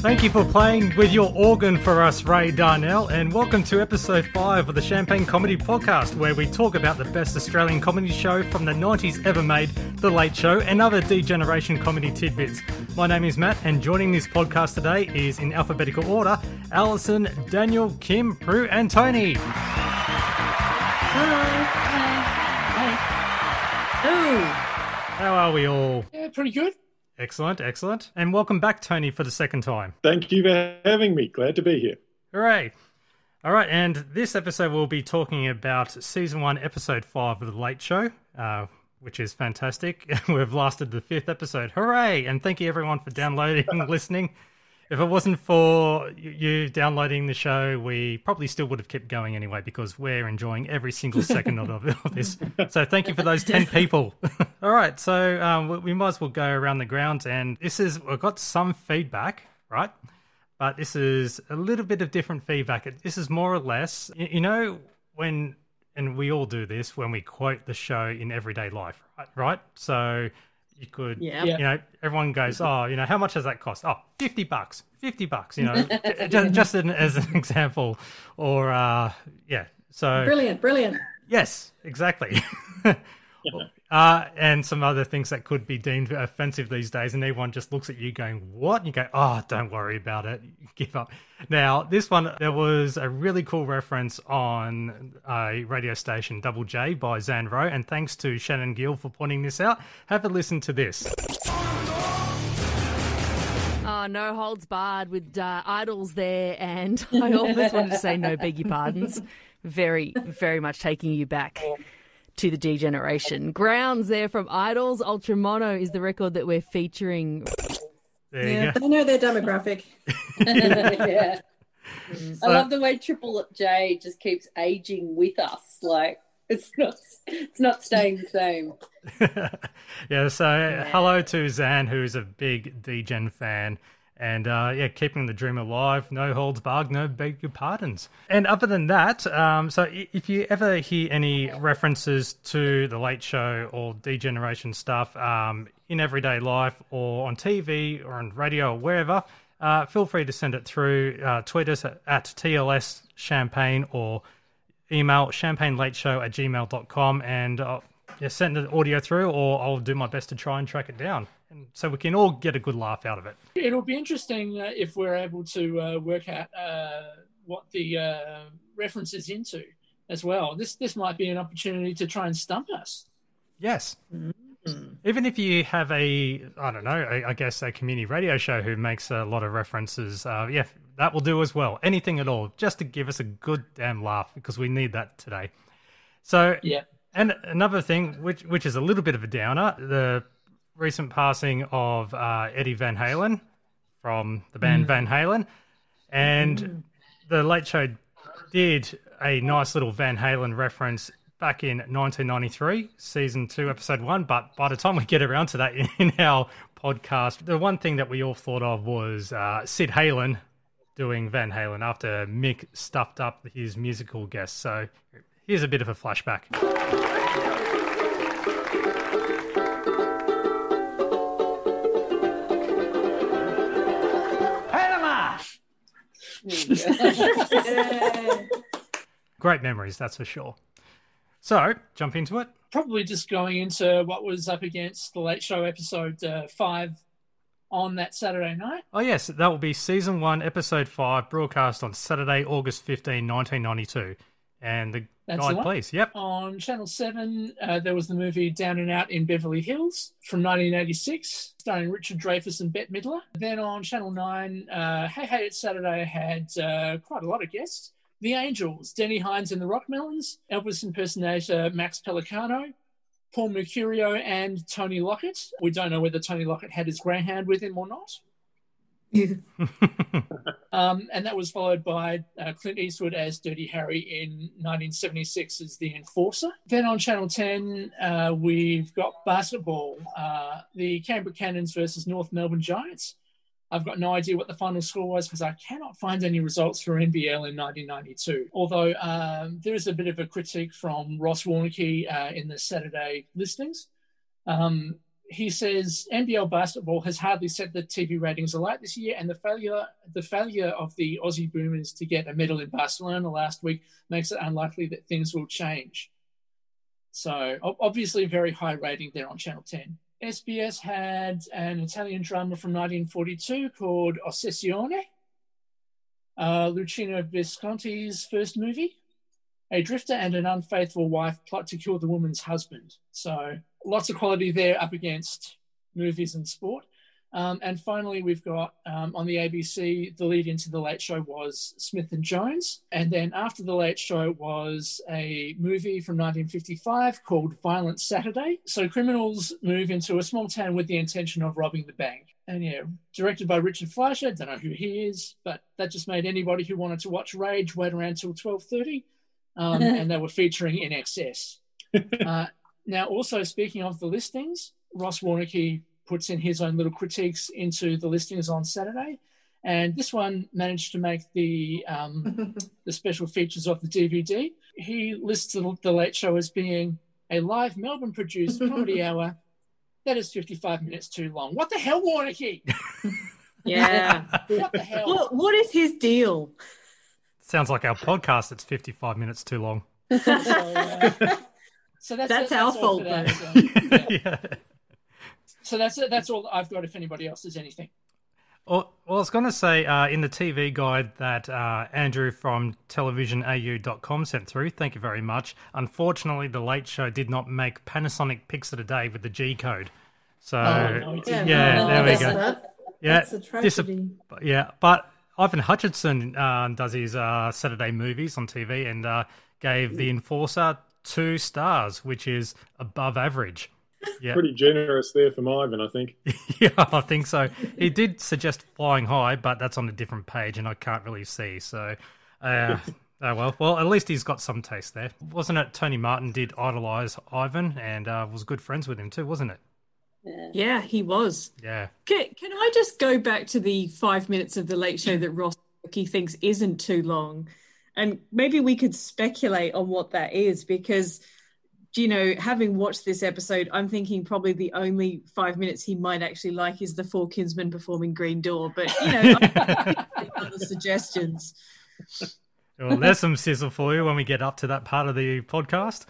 Thank you for playing with your organ for us, Ray Darnell, and welcome to episode 5 of the Champagne Comedy Podcast, where we talk about the best Australian comedy show from the 90s ever made, The Late Show, and other D-Generation comedy tidbits. My name is Matt, and joining this podcast today is, in alphabetical order, Alison, Daniel, Kim, Prue, and Tony. Hello. How are we all? Yeah, pretty good. Excellent, excellent. And welcome back, Tony, for the second time. Thank you for having me. Glad to be here. Hooray. All right, and this episode we'll be talking about Season 1, Episode 5 of The Late Show, which is fantastic. We've lasted the 5th episode. Hooray! And thank you, everyone, for downloading and listening. If it wasn't for you downloading the show, we probably still would have kept going anyway because we're enjoying every single second of this. So thank you for those 10 people. All right, so we might as well go around the grounds. And this is, we've got some feedback, right? But this is a little bit of different feedback. This is more or less, you know, when, and we all do this, when we quote the show in everyday life, right? So you could, you know, everyone goes, oh, you know, how much does that cost? Oh, $50, $50, you know, just as an example. Or, yeah, so. Brilliant. Yes, exactly. And some other things that could be deemed offensive these days. And everyone just looks at you going, what? And you go, oh, don't worry about it. Give up. Now, this one, there was a really cool reference on a radio station, Double J by Zan Rowe. And thanks to Shannon Gill for pointing this out. Have a listen to this. Oh, no holds barred with Idols there. And I almost wanted to say no, beg your pardons. Very, very much taking you back to the D-Generation. Grounds there from Idols. Ultra Mono is the record that we're featuring. There you go. They know their demographic. Yeah. So, I love the way Triple J just keeps aging with us. Like, it's not staying the same. Hello to Zan, who's a big D-Gen fan. And, keeping the dream alive, no holds barred, no beg your pardons. And other than that, so if you ever hear any references to The Late Show or D-Generation stuff in everyday life or on TV or on radio or wherever, feel free to send it through. Tweet us at TLS Champagne or email champagnelateshow@gmail.com and send the audio through, or I'll do my best to try and track it down. And so we can all get a good laugh out of it. It'll be interesting if we're able to work out what the reference is into as well. This might be an opportunity to try and stump us. Yes. Mm-hmm. Even if you have a community radio show who makes a lot of references, that will do as well. Anything at all, just to give us a good damn laugh because we need that today. So, yeah. And another thing, which is a little bit of a downer, the recent passing of Eddie Van Halen from the band Van Halen, and The Late Show did a nice little Van Halen reference back in 1993, Season 2, Episode 1, but by the time we get around to that in our podcast, the one thing that we all thought of was Sid Halen doing Van Halen after Mick stuffed up his musical guests. So here's a bit of a flashback. Great memories, that's for sure. So, jump into it. Probably just going into what was up against The Late Show episode 5 on that Saturday night. Oh, yes, that will be Season 1, Episode 5, broadcast on Saturday, August 15, 1992. And Yep. On Channel 7, there was the movie Down and Out in Beverly Hills from 1986, starring Richard Dreyfuss and Bette Midler. Then on Channel 9, Hey Hey It's Saturday had quite a lot of guests. The Angels, Denny Hines and the Rockmelons, Elvis impersonator Max Pelicano, Paul Mercurio and Tony Lockett. We don't know whether Tony Lockett had his greyhound with him or not. Yeah. And that was followed by Clint Eastwood as Dirty Harry in 1976 as The Enforcer. Then on Channel 10, we've got basketball, the Canberra Cannons versus North Melbourne Giants. I've got no idea what the final score was because I cannot find any results for NBL in 1992. Although there is a bit of a critique from Ross Warneke in the Saturday listings. He says, NBL basketball has hardly set the TV ratings alight this year, and the failure of the Aussie Boomers to get a medal in Barcelona last week makes it unlikely that things will change. So obviously very high rating there on Channel 10. SBS had an Italian drama from 1942 called Ossessione, Luchino Visconti's first movie. A drifter and an unfaithful wife plot to kill the woman's husband. So lots of quality there up against movies and sport. And finally, we've got on the ABC, the lead into The Late Show was Smith and Jones. And then after The Late Show was a movie from 1955 called Violent Saturday. So criminals move into a small town with the intention of robbing the bank. And yeah, directed by Richard Fleischer, don't know who he is, but that just made anybody who wanted to watch Rage wait around till 12:30. And they were featuring In Excess. Now, also speaking of the listings, Ross Warneke puts in his own little critiques into the listings on Saturday. And this one managed to make the special features of the DVD. He lists The Late Show as being a live Melbourne-produced comedy hour that is 55 minutes too long. What the hell, Warneke? Yeah. What the hell? What is his deal? Sounds like our podcast, it's 55 minutes too long. So that's our fault. So that's all I've got if anybody else has anything. Well, I was going to say in the TV guide that Andrew from televisionau.com sent through, thank you very much. Unfortunately, The Late Show did not make Panasonic Picks of the Day with the G code. So, there we go. That's a tragedy. But Ivan Hutchinson does his Saturday movies on TV and gave The Enforcer 2 stars, which is above average. Yeah. Pretty generous there from Ivan, I think. Yeah, I think so. He did suggest Flying High, but that's on a different page and I can't really see. So, well, at least he's got some taste there. Wasn't it Tony Martin did idolise Ivan and was good friends with him too, wasn't it? Yeah, he was. Yeah. Can I just go back to the 5 minutes of The Late Show that Ross Warneke thinks isn't too long? And maybe we could speculate on what that is because, you know, having watched this episode, I'm thinking probably the only 5 minutes he might actually like is the Four Kinsmen performing Green Door. But, you know, other suggestions. Well, there's some sizzle for you when we get up to that part of the podcast.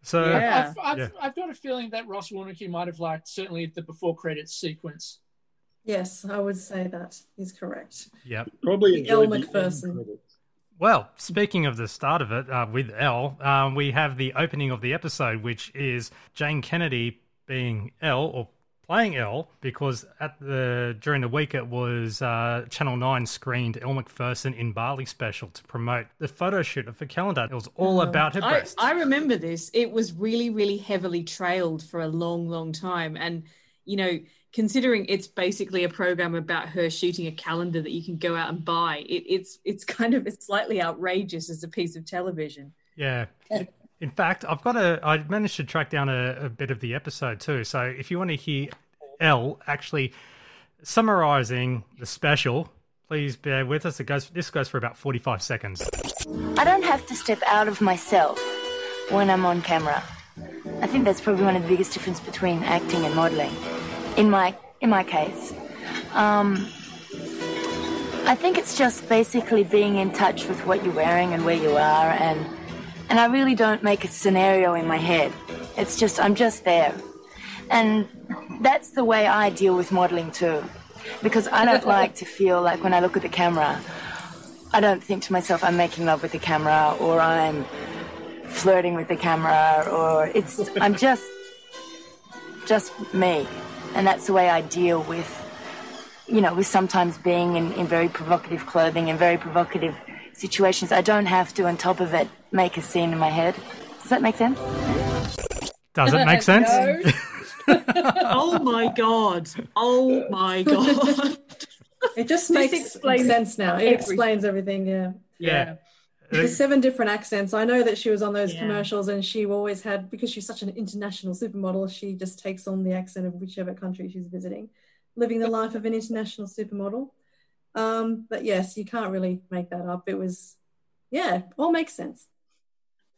So yeah. I've got a feeling that Ross Warneke might have liked certainly the before credits sequence. Yes, I would say that is correct. Yeah, probably Elle Macpherson. Well, speaking of the start of it with Elle, we have the opening of the episode, which is Jane Kennedy being Elle or playing Elle, because during the week it was Channel 9 screened Elle Macpherson in Bali special to promote the photo shoot of her calendar. It was all about her breasts. I remember this. It was really, really heavily trailed for a long, long time. And, you know, considering it's basically a program about her shooting a calendar that you can go out and buy, it's kind of slightly outrageous as a piece of television. Yeah. In fact, I managed to track down a bit of the episode too. So if you want to hear Elle actually summarising the special, please bear with us. This goes for about 45 seconds. I don't have to step out of myself when I'm on camera. I think that's probably one of the biggest difference between acting and modelling. In my case, I think it's just basically being in touch with what you're wearing and where you are and I really don't make a scenario in my head. It's just, I'm just there. And that's the way I deal with modelling too. Because I don't like to feel like when I look at the camera, I don't think to myself, I'm making love with the camera or I'm flirting with the camera or I'm just me. And that's the way I deal with, you know, with sometimes being in very provocative clothing and very provocative situations. I don't have to, on top of it, make a scene in my head. Does that make sense? Does it make sense? Oh my god! Oh my god! It just makes sense now. It explains everything. Yeah. There's 7 different accents. I know that she was on those commercials and she always had, because she's such an international supermodel, she just takes on the accent of whichever country she's visiting. living the life of an international supermodel. But yes, you can't really make that up. It was, yeah, all makes sense.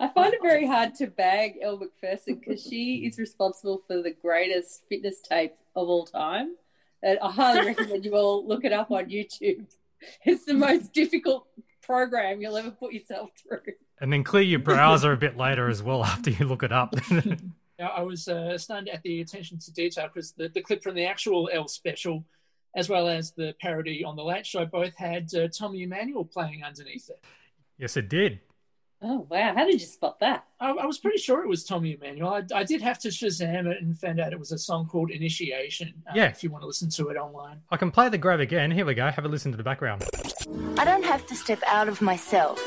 I find it very hard to bag Elle Macpherson because she is responsible for the greatest fitness tape of all time. And I highly recommend you all look it up on YouTube. It's the most difficult program you'll ever put yourself through. And then clear your browser a bit later as well after you look it up. Now, I was stunned at the attention to detail because the clip from the actual Elle special as well as the parody on The Late Show both had Tommy Emmanuel playing underneath it. Yes, it did. Oh, wow. How did you spot that? I was pretty sure it was Tommy Emmanuel. I did have to Shazam it and found out it was a song called Initiation, if you want to listen to it online. I can play the grab again. Here we go. Have a listen to the background. I don't have to step out of myself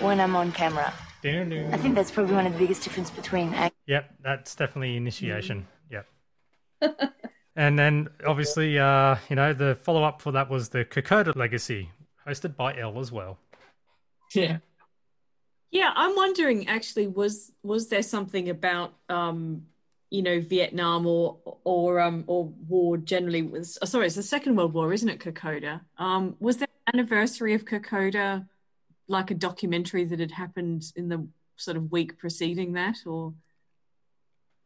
when I'm on camera. I think that's probably one of the biggest difference between... Yep, that's definitely Initiation. Yep. And then, obviously, the follow-up for that was the Kokoda Legacy, hosted by Elle as well. Yeah. Yeah, I'm wondering, actually, was there something about, Vietnam or war generally? Sorry, it's the Second World War, isn't it, Kokoda? Was there an anniversary of Kokoda, like a documentary that had happened in the sort of week preceding that? Or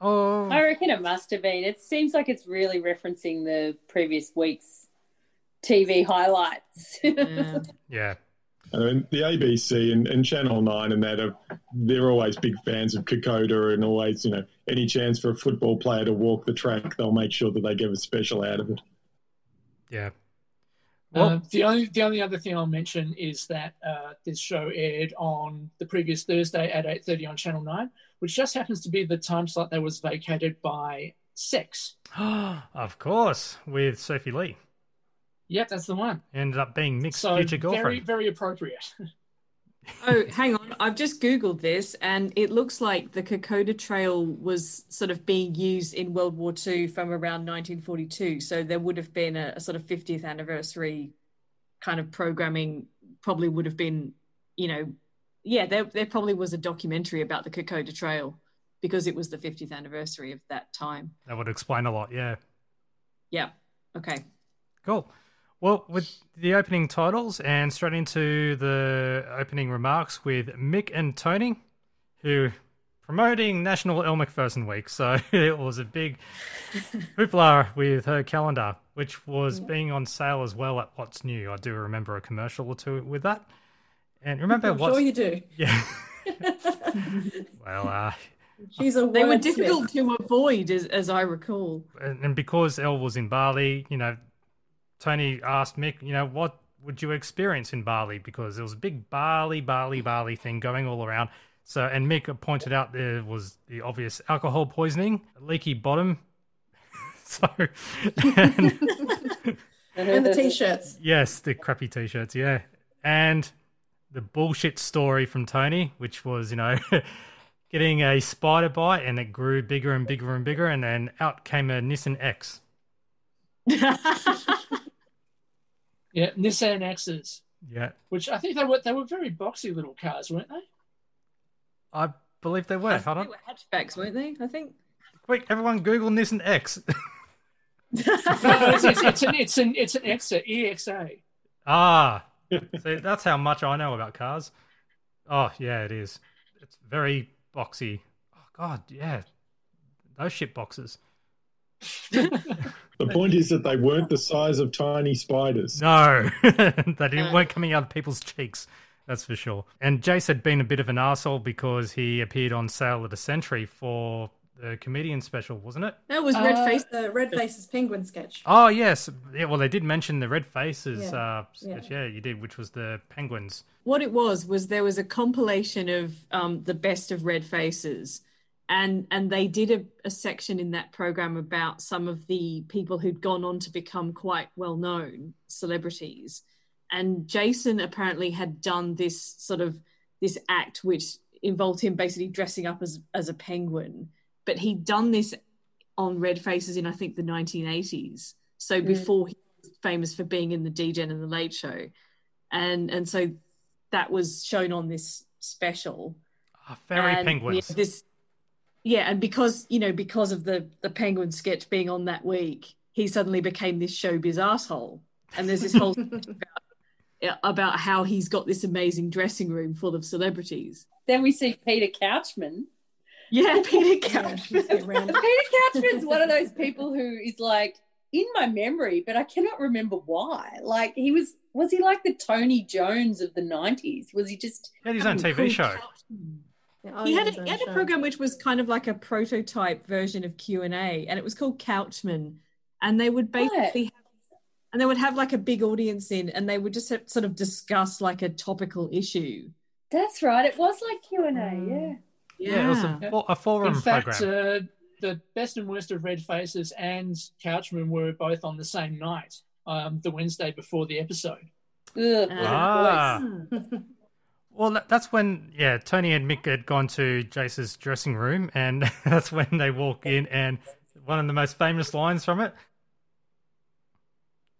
I reckon it must have been. It seems like it's really referencing the previous week's TV highlights. Yeah. Yeah. I mean, the ABC and Channel 9 and that, they're always big fans of Kokoda and always, any chance for a football player to walk the track, they'll make sure that they give a special out of it. Yeah. Well, the only other thing I'll mention is that this show aired on the previous Thursday at 8:30 on Channel 9, which just happens to be the time slot that was vacated by Sex. Of course, with Sophie Lee. Yep, that's the one. Ended up being Mick's future girlfriend. Very, very appropriate. Oh, hang on. I've just Googled this, and it looks like the Kokoda Trail was sort of being used in World War II from around 1942. So there would have been a sort of 50th anniversary kind of programming, probably would have been, there probably was a documentary about the Kokoda Trail because it was the 50th anniversary of that time. That would explain a lot, yeah. Yeah, okay. Cool. Well, with the opening titles and straight into the opening remarks with Mick and Tony, who promoting National Elle Macpherson Week. So it was a big hoopla with her calendar, which was being on sale as well at What's New. I do remember a commercial or two with that. And remember what? Sure, you do. Yeah. Well, they were difficult to avoid, as I recall. And because Elle was in Bali, Tony asked Mick, what would you experience in Bali? Because there was a big Bali thing going all around. So, and Mick pointed out there was the obvious alcohol poisoning, a leaky bottom. And the T-shirts. Yes, the crappy T-shirts, yeah. And the bullshit story from Tony, which was, getting a spider bite and it grew bigger and bigger and bigger. And then out came a Nissan EXA. Yeah, Nissan EXAs. Yeah. Which I think they were very boxy little cars, weren't they? I believe they were. Hold on. They were hatchbacks, weren't they? I think. Quick, everyone Google Nissan EXA. No, it's an EXA, EXA. Ah. See, that's how much I know about cars. Oh, yeah, it is. It's very boxy. Oh, God, yeah. Those shit boxes. The point is that they weren't the size of tiny spiders. No, they weren't coming out of people's cheeks, that's for sure. And Jace had been a bit of an arsehole because he appeared on Sale of the Century for the comedian special, wasn't it? No, it was the Red Faces penguin sketch. Oh, yes. Yeah, well, they did mention the Red Faces sketch. Yeah, you did, which was the penguins. What it was there was a compilation of the best of Red Faces. And they did a section in that program about some of the people who'd gone on to become quite well-known celebrities. And Jason apparently had done this sort of this act which involved him basically dressing up as a penguin. But he'd done this on Red Faces in, I think, the 1980s. So before he was famous for being in the D-Gen and the Late Show. And so that was shown on this special. Fairy penguins. Yeah, and because of the penguin sketch being on that week, he suddenly became this showbiz asshole. And there's this whole thing about how he's got this amazing dressing room full of celebrities. Then we see Peter Couchman. Yeah, Peter Couchman. Peter Couchman's one of those people who is like in my memory, but I cannot remember why. Like he was he like the Tony Jones of the 90s? Was he just... He had his own TV show. He had a program which was kind of like a prototype version of Q&A, and it was called Couchman. And they would basically... And they would have like a big audience in, and they would just sort of discuss like a topical issue. That's right. It was like Q&A, Yeah, it was a forum program. In fact, the best and worst of Red Faces and Couchman were both on the same night, the Wednesday before the episode. Well, that's when, Tony and Mick had gone to Jace's dressing room, and that's when they walk in, and one of the most famous lines from it,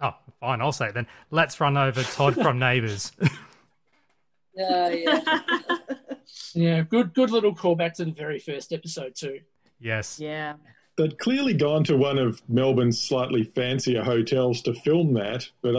oh, fine, I'll say it then. Let's run over Todd from Neighbours. Good little callback to the very first episode too. Yes. Yeah. They'd clearly gone to one of Melbourne's slightly fancier hotels to film that, but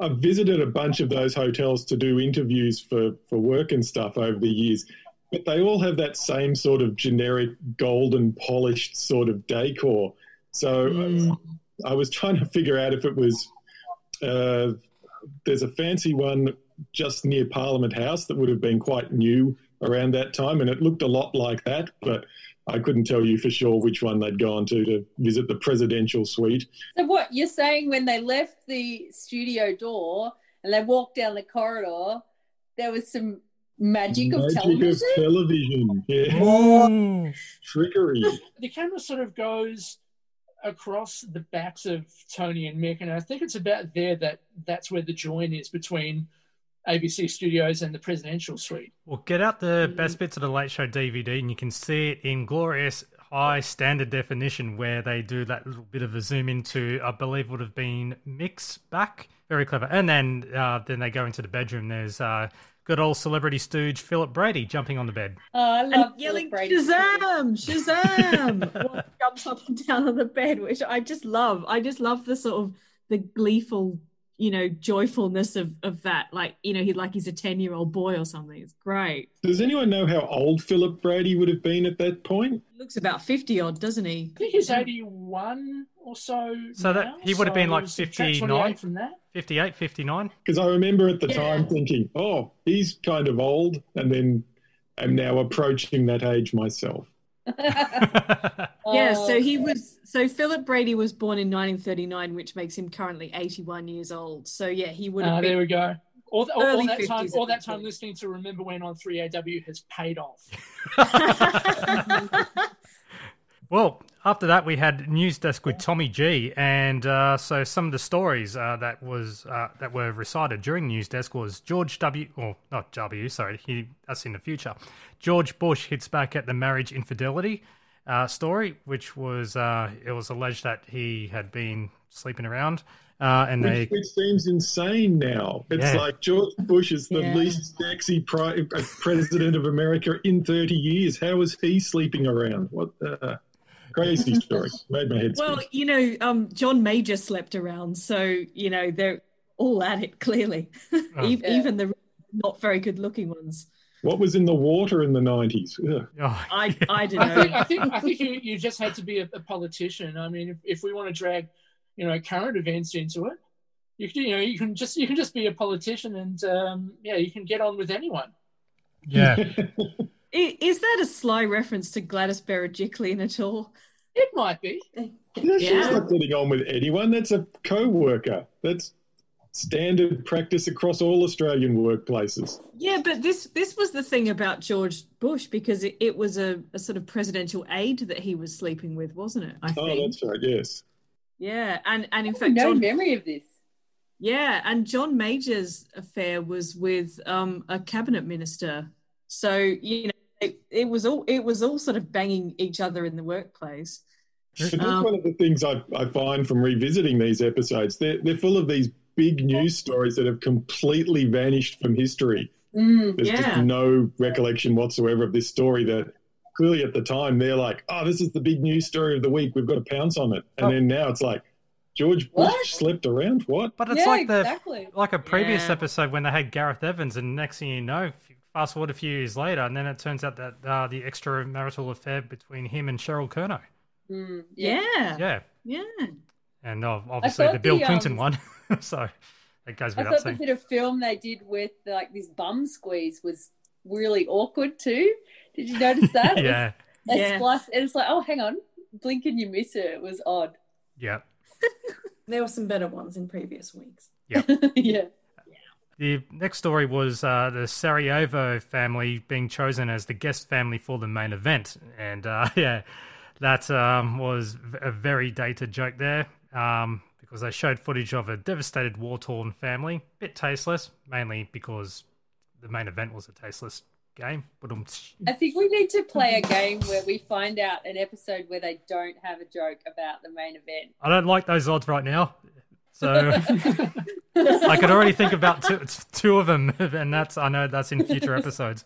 I've visited a bunch of those hotels to do interviews for work and stuff over the years. But they all have that same sort of generic golden polished sort of decor. So I was trying to figure out if it was there's a fancy one just near Parliament House that would have been quite new around that time, and it looked a lot like that, but I couldn't tell you for sure which one they'd gone to visit the presidential suite. So what you're saying, when they left the studio door and they walked down the corridor, there was some Magic of television, yeah. Oh. Trickery. The camera sort of goes across the backs of Tony and Mick, and I think it's about there that's where the join is between ABC Studios and the presidential suite. Well, get out the best bits of the Late Show DVD, and you can see it in glorious high standard definition where they do that little bit of a zoom into, I believe would have been Mick's back. Very clever. And then they go into the bedroom. There's... good old celebrity stooge Philip Brady jumping on the bed. Oh, I love and yelling Brady. Shazam! Shazam! Jumps up and down on the bed, which I just love. I just love the sort of the gleeful, joyfulness of that. Like, he's a 10-year-old boy or something. It's great. Does anyone know how old Philip Brady would have been at that point? He looks about 50-odd, doesn't he? I think he's 81 or so. So now, he would have been like 59 from that. 58, 59. Because I remember at the time thinking, oh, he's kind of old, and then I'm now approaching that age myself. So Philip Brady was born in 1939, which makes him currently 81 years old. So, he would have been... There we go. All that time listening to Remember When on 3AW has paid off. Well, after that, we had Newsdesk with Tommy G, and so some of the stories that were recited during Newsdesk was that's in the future. George Bush hits back at the marriage infidelity story, which was it was alleged that he had been sleeping around, which seems insane now. It's like George Bush is the least sexy president of America in 30 years. How is he sleeping around? What the... Crazy story. Made my head spin. Well, John Major slept around, so, they're all at it, clearly, even the not very good-looking ones. What was in the water in the 90s? Oh, I don't know. I think you just had to be a politician. I mean, if we want to drag, current events into it, you can just be a politician and, you can get on with anyone. Yeah. Is that a sly reference to Gladys Berejiklian at all? It might be. No, she's not getting on with anyone. That's a co-worker. That's standard practice across all Australian workplaces. Yeah, but this was the thing about George Bush, because it was a sort of presidential aide that he was sleeping with, wasn't it? I think. That's right, yes. Yeah, and in fact... No memory of this. Yeah, and John Major's affair was with a cabinet minister. So, It was all sort of banging each other in the workplace. But that's one of the things I find from revisiting these episodes. They're full of these big news stories that have completely vanished from history. There's just no recollection whatsoever of this story that clearly at the time they're like, oh, this is the big news story of the week. We've got to pounce on it. And then now it's like, George Bush slept around. What? But it's like a previous episode when they had Gareth Evans, and next thing you know, fast forward a few years later, and then it turns out that the extramarital affair between him and Cheryl Curnow. Mm, yeah. Yeah. Yeah. And obviously the Bill Clinton one. So it goes without saying. I thought the bit of film they did with like this bum squeeze was really awkward too. Did you notice that? Yeah. And it's like, oh, hang on. Blink and you miss it. It was odd. Yeah. There were some better ones in previous weeks. Yeah. Yeah. The next story was the Sarajevo family being chosen as the guest family for the main event. And, that was a very dated joke there because they showed footage of a devastated war-torn family. Bit tasteless, mainly because the main event was a tasteless game. I think we need to play a game where we find out an episode where they don't have a joke about the main event. I don't like those odds right now. So I could already think about two of them, and I know that's in future episodes.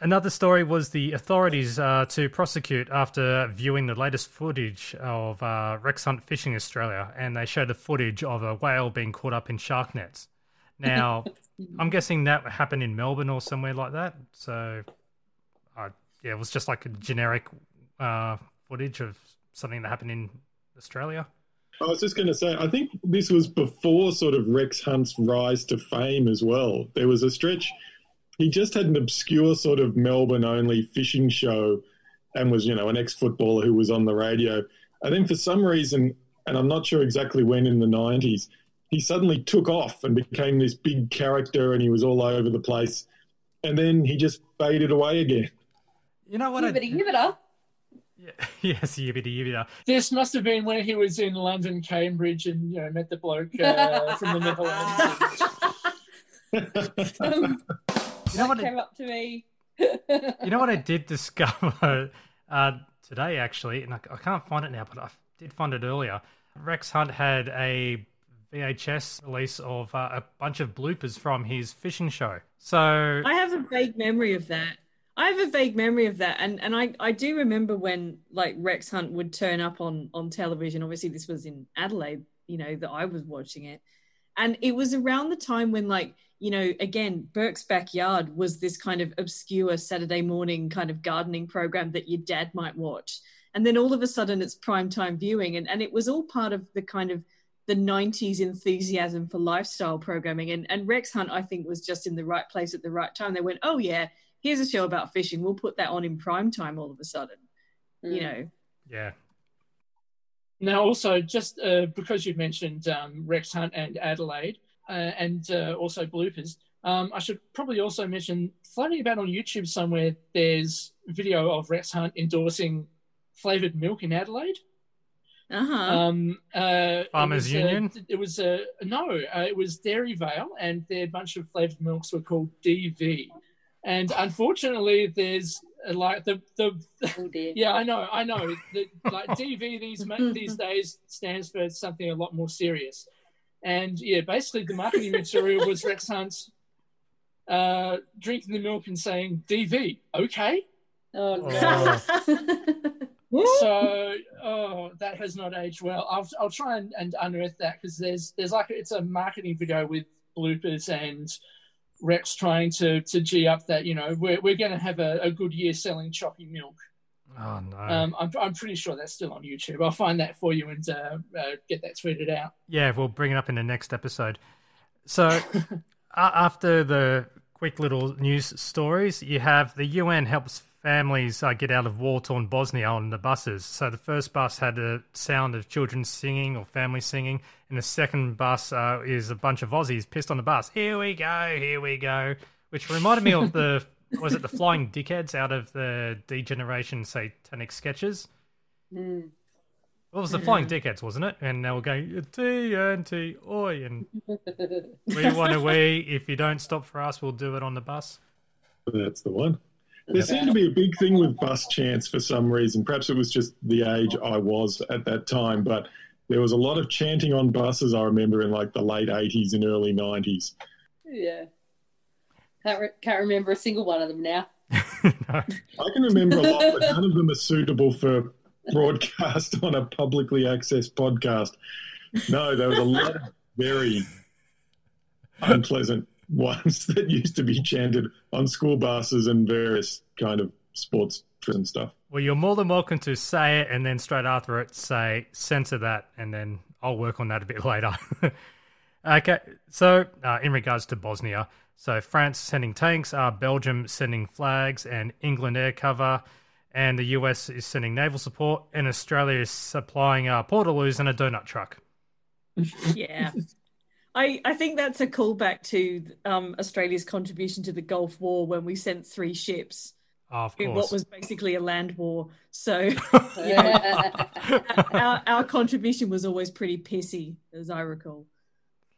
Another story was the authorities to prosecute after viewing the latest footage of Rex Hunt Fishing Australia, and they showed the footage of a whale being caught up in shark nets. Now, I'm guessing that happened in Melbourne or somewhere like that. So, it was just like a generic footage of something that happened in Australia. I was just going to say, I think this was before sort of Rex Hunt's rise to fame as well. There was a stretch. He just had an obscure sort of Melbourne-only fishing show and was, an ex-footballer who was on the radio. And then for some reason, and I'm not sure exactly when in the 90s, he suddenly took off and became this big character and he was all over the place. And then he just faded away again. You know what? Yes, yibbity. This must have been when he was in London, Cambridge, and met the bloke from the Netherlands. You know what I did discover today, actually, and I can't find it now, but I did find it earlier. Rex Hunt had a VHS release of a bunch of bloopers from his fishing show. So I have a vague memory of that. And I do remember when, like, Rex Hunt would turn up on television. Obviously, this was in Adelaide, that I was watching it. And it was around the time when, like, again, Burke's Backyard was this kind of obscure Saturday morning kind of gardening program that your dad might watch. And then all of a sudden it's primetime viewing. And it was all part of the kind of the 90s enthusiasm for lifestyle programming. And Rex Hunt, I think, was just in the right place at the right time. They went, oh, yeah. Here's a show about fishing. We'll put that on in prime time all of a sudden, Yeah. Now, also, just because you mentioned Rex Hunt and Adelaide and also bloopers, I should probably also mention, floating about on YouTube somewhere, there's video of Rex Hunt endorsing flavoured milk in Adelaide. Uh-huh. Farmers Union? It was Dairy Vale, and their bunch of flavoured milks were called DV. And unfortunately, there's like I know. Like DV these days stands for something a lot more serious. And yeah, basically the marketing material was Rex Hunt drinking the milk and saying DV, okay. Oh no. So that has not aged well. I'll try and unearth that because there's like it's a marketing video with bloopers and Rex trying to G up that, we're going to have a good year selling choppy milk. Oh, no. I'm pretty sure that's still on YouTube. I'll find that for you and get that tweeted out. Yeah, we'll bring it up in the next episode. So after the quick little news stories, you have the UN helps families get out of war-torn Bosnia on the buses. So the first bus had a sound of children singing or family singing, and the second bus is a bunch of Aussies pissed on the bus. Here we go, which reminded me of the Flying Dickheads out of the D-Generation satanic sketches? Mm. Well, it was the Flying Dickheads, wasn't it? And they were going, T-N-T, oi, and we want a wee, if you don't stop for us, we'll do it on the bus. That's the one. There seemed to be a big thing with bus chants for some reason. Perhaps it was just the age I was at that time, but there was a lot of chanting on buses, I remember, in like the late 80s and early 90s. Yeah. Can't remember a single one of them now. I can remember a lot, but none of them are suitable for broadcast on a publicly accessed podcast. No, there was a lot of very unpleasant ones that used to be chanted on school buses and various kind of sports and stuff. Well, you're more than welcome to say it and then straight after it say censor that, and then I'll work on that a bit later. Okay, so in regards to Bosnia, so France sending tanks, Belgium sending flags and England air cover, and the US is sending naval support, and Australia is supplying Portaloos and a donut truck. Yeah. I think that's a callback to Australia's contribution to the Gulf War when we sent 3 ships. Oh, of course. What was basically a land war. So yeah, our contribution was always pretty pissy, as I recall.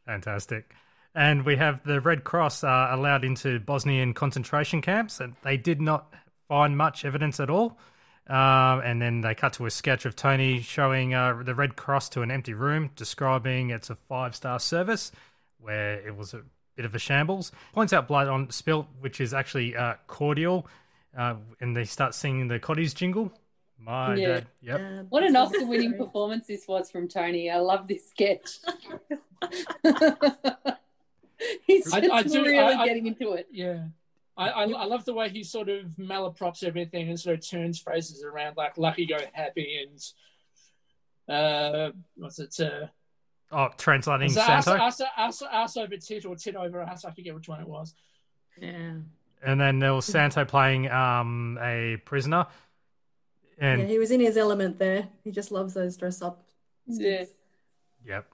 Fantastic. And we have the Red Cross allowed into Bosnian concentration camps, and they did not find much evidence at all. And then they cut to a sketch of Tony showing the Red Cross to an empty room, describing it's a 5-star service where it was a bit of a shambles. Points out blood on spilt, which is actually cordial. And they start singing the Cotties jingle. My dad. Yep. What an Oscar-winning performance this was from Tony. I love this sketch. He's really getting into it. Yeah. I love the way he sort of malaprops everything and sort of turns phrases around, like lucky-go-happy and what's it? Translating Santo? Ass over tit or tit over ass. I forget which one it was. Yeah. And then there was Santo playing a prisoner. And he was in his element there. He just loves those dress-up skits. Yeah. Yep.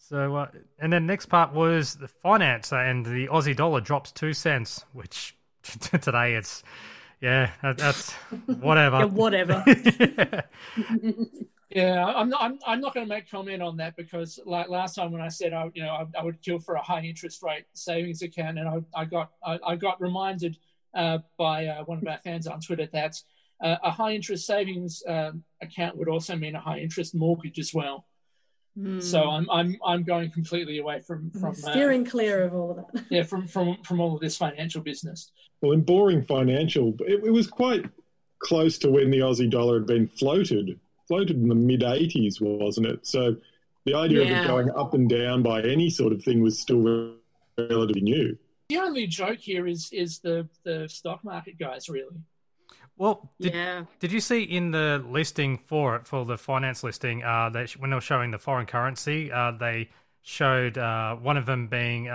So, and then next part was the finance, and the Aussie dollar drops 2 cents, which today it's, that's whatever. Yeah, I'm not going to make comment on that because, like last time when I said I would kill for a high interest rate savings account, and I got reminded by one of our fans on Twitter that a high interest savings account would also mean a high interest mortgage as well. Mm. So I'm going completely away from steering clear of all of that. Yeah, from all of this financial business. Well, in boring financial, it was quite close to when the Aussie dollar had been floated in the mid-'80s, wasn't it? So the idea of it going up and down by any sort of thing was still relatively new. The only joke here is the stock market guys, really. Well, did you see in the listing for the finance listing, when they were showing the foreign currency, they showed one of them being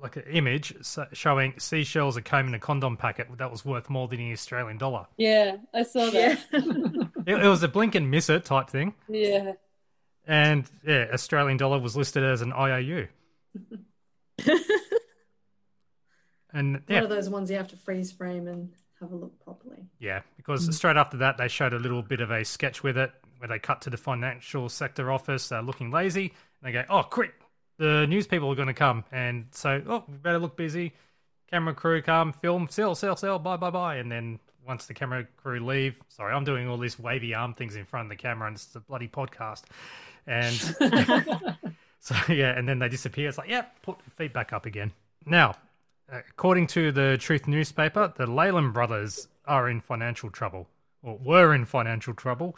like an image showing seashells, a comb and a condom packet that was worth more than the Australian dollar. Yeah, I saw that. Yeah. It was a blink and miss it type thing. Yeah. And, Australian dollar was listed as an IOU. And one of those ones you have to freeze frame and have a look properly. Yeah, because straight after that, they showed a little bit of a sketch with it where they cut to the financial sector office looking lazy. And they go, oh, quick, the news people are going to come. And so, we better look busy. Camera crew come, film, sell, buy. And then once the camera crew leave, sorry, I'm doing all this wavy arm things in front of the camera and it's a bloody podcast. And so, and then they disappear. It's like, put the feet back up again. Now, according to the Truth newspaper, the Leyland brothers are in financial trouble, or were in financial trouble,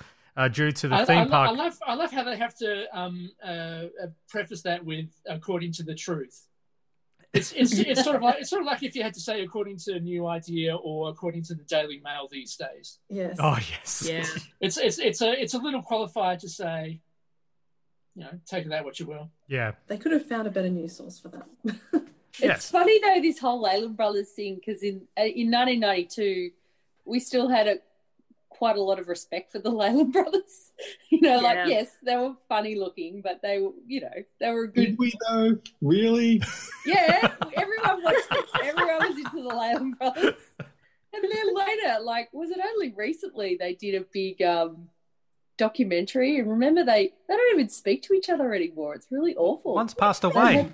due to the theme park. I love how they have to preface that with according to the Truth. It's sort of like if you had to say according to a New Idea or according to the Daily Mail these days. Yes. Oh yes. Yeah. It's a little qualifier to say, take that what you will. Yeah. They could have found a better news source for that. It's funny though, this whole Leyland Brothers thing, because in 1992 we still had quite a lot of respect for the Leyland Brothers. Yes, they were funny looking, but they were, they were good. Did we though? Really? Yeah, everyone was into the Leyland Brothers. And then later, was it only recently they did a big documentary? And remember, they don't even speak to each other anymore. It's really awful. One's passed away.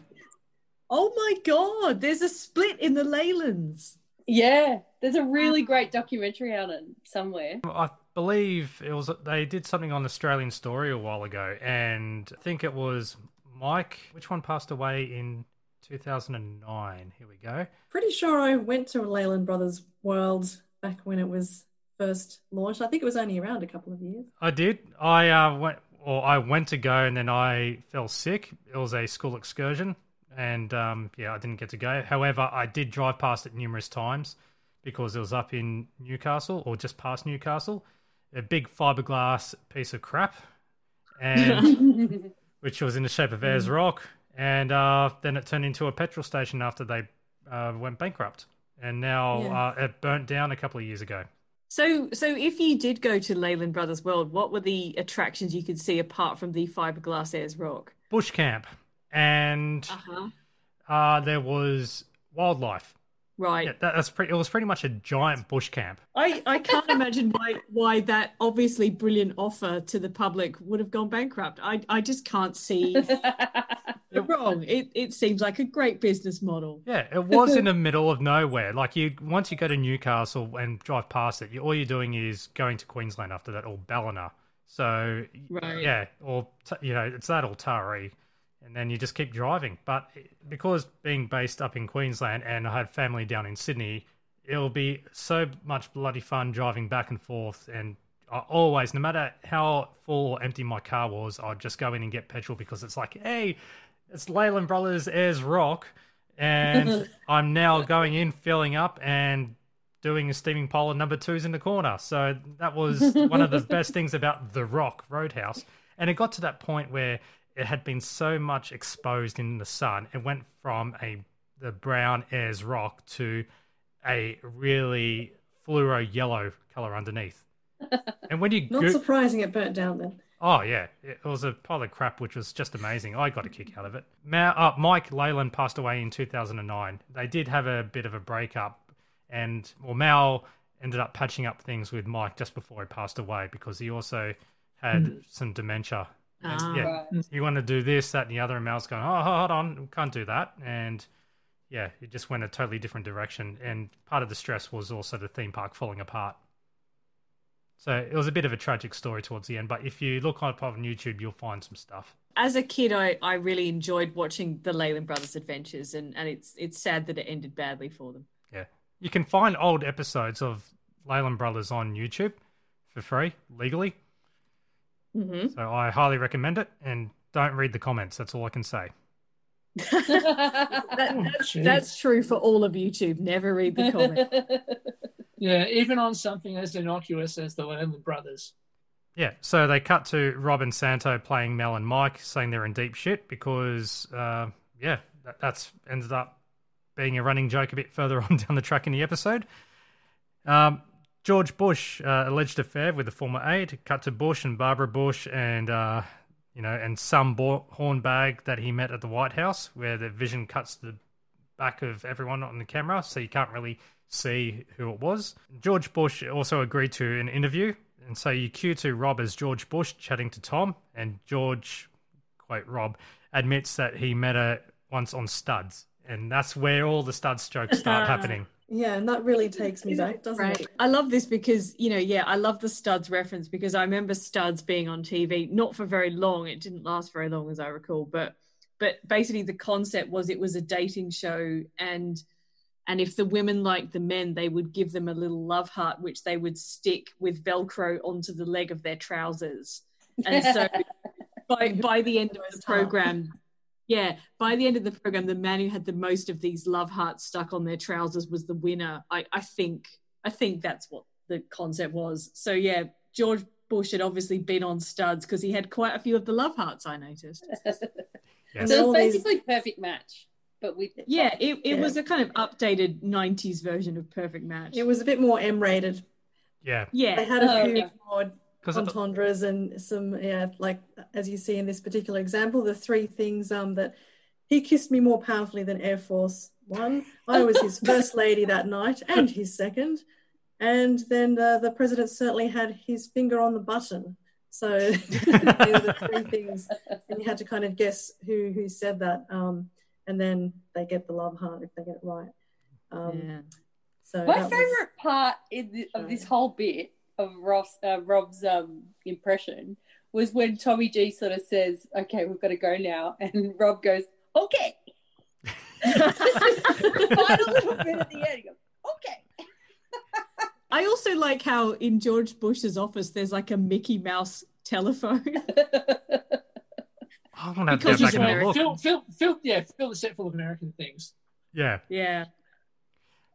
Oh my God, there's a split in the Leylands. Yeah, there's a really great documentary out in somewhere. I believe it was they did something on Australian Story a while ago, and I think it was Mike. Which one passed away in 2009. Here we go. Pretty sure I went to Leyland Brothers World back when it was first launched. I think it was only around a couple of years. I did. I went to go, and then I fell sick. It was a school excursion, and I didn't get to go. However, I did drive past it numerous times because it was up in Newcastle, or just past Newcastle, a big fiberglass piece of crap, and which was in the shape of Ayers Rock, and then it turned into a petrol station after they went bankrupt, and now it burnt down a couple of years ago. So if you did go to Leyland Brothers World, what were the attractions you could see apart from the fiberglass Ayers Rock? Bush camp, and there was wildlife. Right. Yeah, it was pretty much a giant bush camp. I can't imagine why that obviously brilliant offer to the public would have gone bankrupt. I just can't see the wrong. It seems like a great business model. Yeah, it was in the middle of nowhere. Like once you go to Newcastle and drive past it, all you're doing is going to Queensland after that, or Ballina. So it's that or Taree. And then you just keep driving. But because being based up in Queensland and I had family down in Sydney, it'll be so much bloody fun driving back and forth. And I always, no matter how full or empty my car was, I'd just go in and get petrol because it's like, hey, it's Leyland Brothers Ayers Rock. And I'm now going in, filling up and doing a steaming pole and number twos in the corner. So that was one of the best things about The Rock Roadhouse. And it got to that point where it had been so much exposed in the sun. It went from the brown Ayers Rock to a really fluoro yellow colour underneath. And when you not surprising it burnt down then. Oh, yeah. It was a pile of crap, which was just amazing. I got a kick out of it. Mike Leyland passed away in 2009. They did have a bit of a breakup, and Mal ended up patching up things with Mike just before he passed away because he also had some dementia. You want to do this, that, and the other, and Mal's going, oh, hold on, we can't do that. And, it just went a totally different direction. And part of the stress was also the theme park falling apart. So it was a bit of a tragic story towards the end. But if you look up on YouTube, you'll find some stuff. As a kid, I really enjoyed watching the Leyland Brothers Adventures, and it's sad that it ended badly for them. Yeah. You can find old episodes of Leyland Brothers on YouTube for free, legally. Mm-hmm. So I highly recommend it, and don't read the comments. That's all I can say. That's true for all of YouTube. Never read the comments. Yeah, even on something as innocuous as the Leyland Brothers. Yeah, so they cut to Rob and Santo playing Mel and Mike, saying they're in deep shit because, that's ended up being a running joke a bit further on down the track in the episode. George Bush, alleged affair with a former aide, cut to Bush and Barbara Bush and, and some hornbag that he met at the White House, where the vision cuts to the back of everyone on the camera, so you can't really see who it was. George Bush also agreed to an interview, and so you cue to Rob as George Bush chatting to Tom, and George, quote Rob, admits that he met her once on studs, and that's where all the studs jokes start happening. Yeah, and that really takes me back, doesn't it? I love this because, I love the studs reference because I remember studs being on TV, not for very long. It didn't last very long as I recall, but basically the concept was it was a dating show, and if the women liked the men, they would give them a little love heart, which they would stick with Velcro onto the leg of their trousers. And so by the end of the program... Yeah, by the end of the program, the man who had the most of these love hearts stuck on their trousers was the winner. I think that's what the concept was. So, yeah, George Bush had obviously been on studs because he had quite a few of the love hearts, I noticed. Yes. So it's basically Perfect Match. But it was a kind of updated 90s version of Perfect Match. It was a bit more M-rated. Yeah. Yeah. They had a few more... entendres and some, like as you see in this particular example, the three things that he kissed me more powerfully than Air Force One. I was his first lady that night and his second. And then the president certainly had his finger on the button. So these are the three things. And you had to kind of guess who said that. And then they get the love heart if they get it right. So my favourite part of this whole bit of Rob's impression was when Tommy G sort of says, okay, we've got to go now, and Rob goes, okay. Final little bit at the end. You go, okay. I also like how in George Bush's office there's like a Mickey Mouse telephone. I don't know because if there's like Phil is set full of American things. Yeah. Yeah.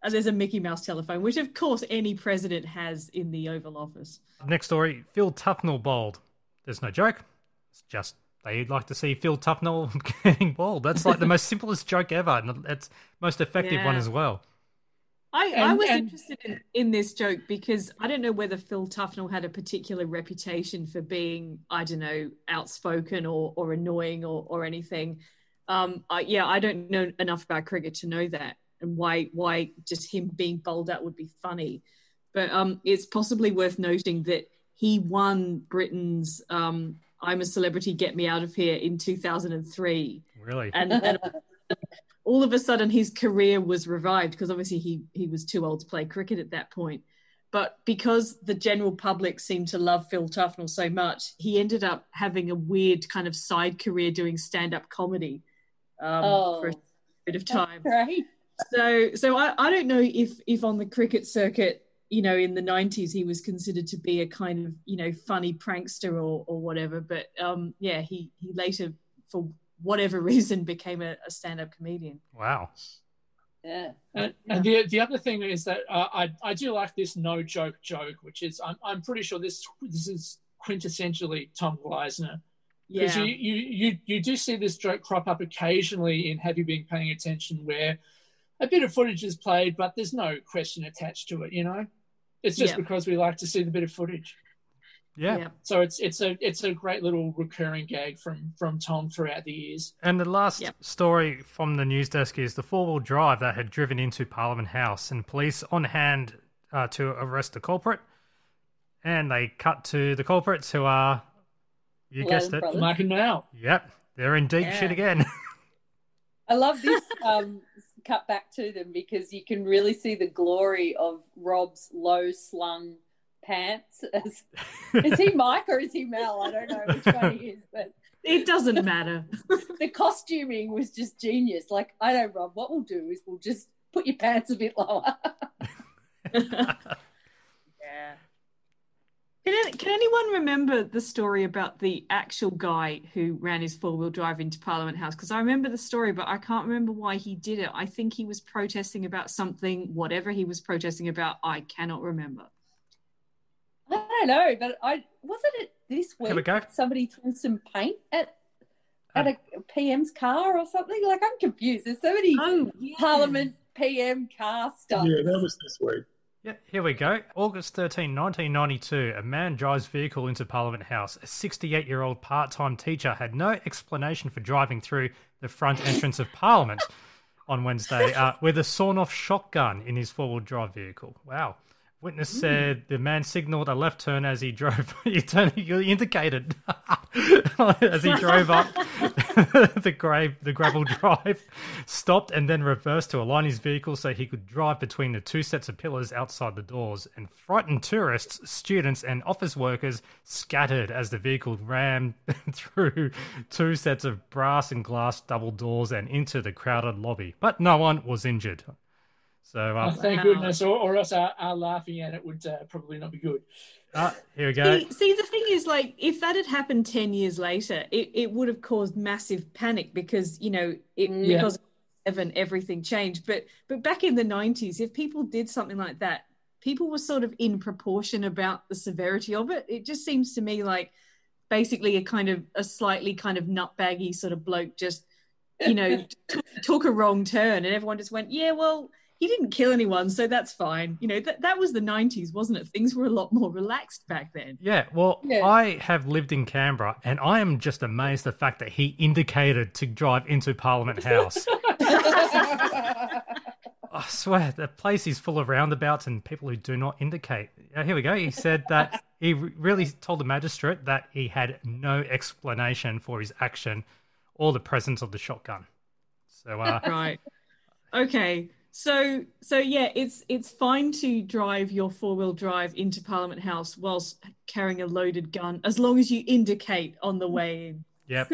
And there's a Mickey Mouse telephone, which of course any president has in the Oval Office. Next story, Phil Tufnell bald. There's no joke. It's just they'd like to see Phil Tufnell getting bald. That's like the most simplest joke ever, and it's most effective one as well. I was interested in this joke because I don't know whether Phil Tufnell had a particular reputation for being, I don't know, outspoken or annoying or anything. I don't know enough about cricket to know that and why just him being bowled out would be funny. But it's possibly worth noting that he won Britain's I'm a Celebrity, Get Me Out of Here in 2003. Really? And all of a sudden his career was revived because obviously he was too old to play cricket at that point. But because the general public seemed to love Phil Tufnell so much, he ended up having a weird kind of side career doing stand-up comedy for a bit of time. Right. So I don't know if on the cricket circuit, you know, in the 90s he was considered to be a kind of, you know, funny prankster or whatever. But, he later, for whatever reason, became a stand-up comedian. Wow. Yeah. And the other thing is that I do like this no joke joke, which is I'm pretty sure this is quintessentially Tom Gleisner. Yeah. Because you do see this joke crop up occasionally in Have You Been Paying Attention, where a bit of footage is played, but there's no question attached to it, you know? It's just because we like to see the bit of footage. Yeah. So it's a great little recurring gag from Tom throughout the years. And the last story from the news desk is the four-wheel drive that had driven into Parliament House and police on hand to arrest the culprit. And they cut to the culprits who are, you guessed it, Mark and Mal. Yep. They're in deep shit again. I love this cut back to them because you can really see the glory of Rob's low-slung pants. Is he Mike or is he Mel? I don't know which one he is, but it doesn't matter. The costuming was just genius. Like, I know, Rob, what we'll do is we'll just put your pants a bit lower. Yeah. Can anyone remember the story about the actual guy who ran his four-wheel drive into Parliament House? Because I remember the story, but I can't remember why he did it. I think he was protesting about something, whatever he was protesting about, I cannot remember. I don't know, but wasn't it this week somebody threw some paint at a PM's car or something? Like, I'm confused. There's so many Parliament PM car stuff. Yeah, that was this week. Yeah, here we go. August 13, 1992, a man drives vehicle into Parliament House. A 68-year-old part-time teacher had no explanation for driving through the front entrance of Parliament on Wednesday with a sawn-off shotgun in his four-wheel drive vehicle. Wow. Witness said the man signalled a left turn as he drove. You indicated as he drove up the gravel drive, stopped and then reversed to align his vehicle so he could drive between the two sets of pillars outside the doors. And frightened tourists, students and office workers scattered as the vehicle rammed through two sets of brass and glass double doors and into the crowded lobby. But no one was injured. So, thank goodness, or else our laughing at it would probably not be good. Here we go. See, the thing is, like, if that had happened 10 years later, it would have caused massive panic because, you know, because of 7, everything changed. But back in the 90s, if people did something like that, people were sort of in proportion about the severity of it. It just seems to me like basically a slightly kind of nutbaggy sort of bloke just, you know, took a wrong turn and everyone just went, yeah, well, he didn't kill anyone, so that's fine. You know, that was the 90s, wasn't it? Things were a lot more relaxed back then. Yeah, well, yeah. I have lived in Canberra, and I am just amazed at the fact that he indicated to drive into Parliament House. I swear, the place is full of roundabouts and people who do not indicate. Here we go. He said that he really told the magistrate that he had no explanation for his action or the presence of the shotgun. So, right. Okay. So yeah, it's fine to drive your four-wheel drive into Parliament House whilst carrying a loaded gun, as long as you indicate on the way in. Yep.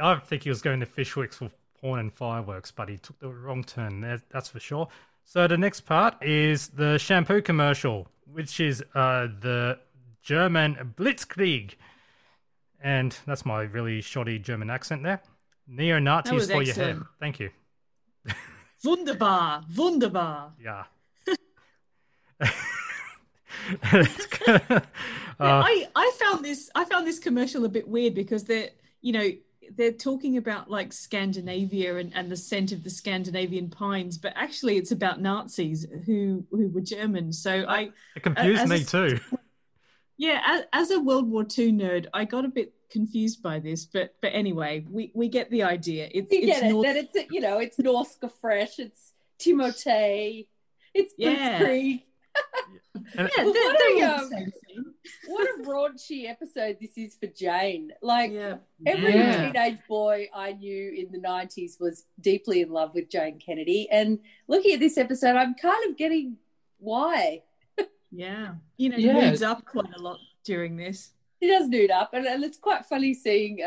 I think he was going to Fishwick's for porn and fireworks, but he took the wrong turn, that's for sure. So the next part is the shampoo commercial, which is the German Blitzkrieg. And that's my really shoddy German accent there. Neo-Nazis for excellent. Your hair. Thank you. Wunderbar, wunderbar. Yeah. I found this commercial a bit weird because they're talking about like Scandinavia and the scent of the Scandinavian pines, but actually it's about Nazis who were German. So it confused me too. Yeah, as a World War II nerd, I got a bit confused by this, but anyway, we get the idea. It's Norske Fresh, it's Timotei, it's Blitzkrieg. Yeah, what a raunchy episode this is for Jane. Like every teenage boy I knew in the 90s was deeply in love with Jane Kennedy. And looking at this episode, I'm kind of getting why. Yeah. He nudes up quite a lot during this. He does nude up. And it's quite funny seeing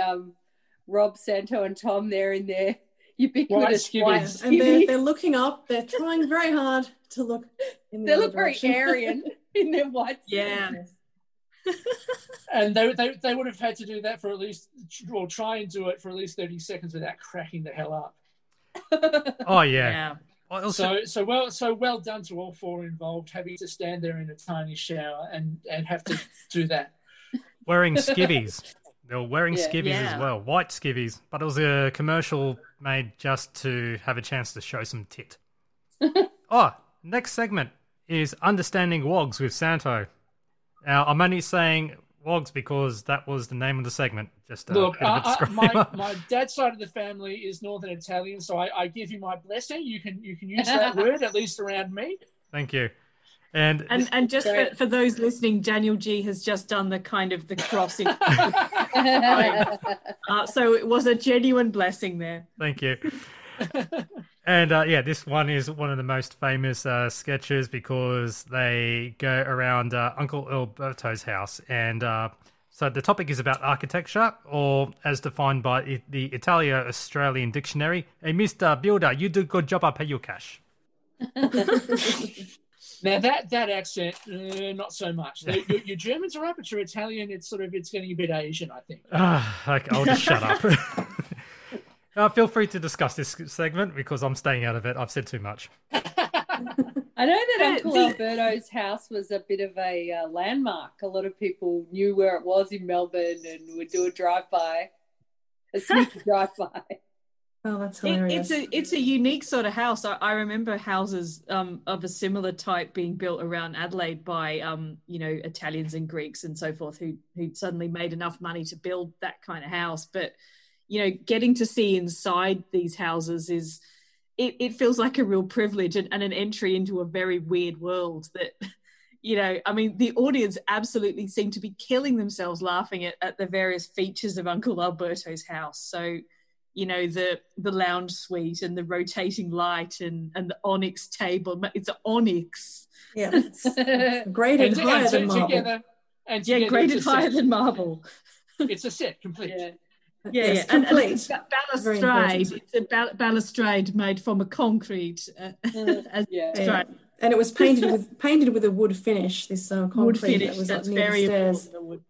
Rob, Santo and Tom there in their ubiquitous white skivvies. And they're looking up. They're trying very hard to look in the They look direction. Very Aryan in their white skivvies. Yeah. And they would have had to do that for at least, or try and do it for at least 30 seconds without cracking the hell up. Oh, yeah. So well done to all four involved, having to stand there in a tiny shower and have to do that. Wearing skivvies. They were wearing skivvies as well, white skivvies. But it was a commercial made just to have a chance to show some tit. Next segment is Understanding Wogs with Santo. Now, I'm only saying Wogs because that was the name of the segment. Just look, my dad's side of the family is Northern Italian, so I give you my blessing. You can use that word at least around me. Thank you. And just for those listening, Daniel G has just done the kind of the crossing. So it was a genuine blessing there. Thank you. And this one is one of the most famous sketches because they go around Uncle Alberto's house. And so the topic is about architecture, or as defined by the Italia-Australian dictionary, "Hey, Mr. Builder, you do good job, I pay you cash." Now that accent, not so much. Your Germans are up, but your Italian, it's getting a bit Asian, I think. Okay, I'll just shut up. Feel free to discuss this segment because I'm staying out of it. I've said too much. I know that Uncle Alberto's house was a bit of a landmark. A lot of people knew where it was in Melbourne and would do a sneaky drive-by. Oh, that's hilarious. It's a unique sort of house. I remember houses of a similar type being built around Adelaide by Italians and Greeks and so forth who'd suddenly made enough money to build that kind of house, but getting to see inside these houses is it feels like a real privilege and an entry into a very weird world that, I mean, the audience absolutely seemed to be killing themselves laughing at the various features of Uncle Alberto's house. So, the lounge suite and the rotating light and the onyx table. It's an onyx. Yeah. It's graded higher than marble. Together, graded higher than marble. It's a set, complete. Yeah. Yeah, yes, yeah. And it's balustrade. It's a balustrade made from a concrete. And it was painted with a wood finish. This concrete wood finish, that was that's near very the stairs. The wood.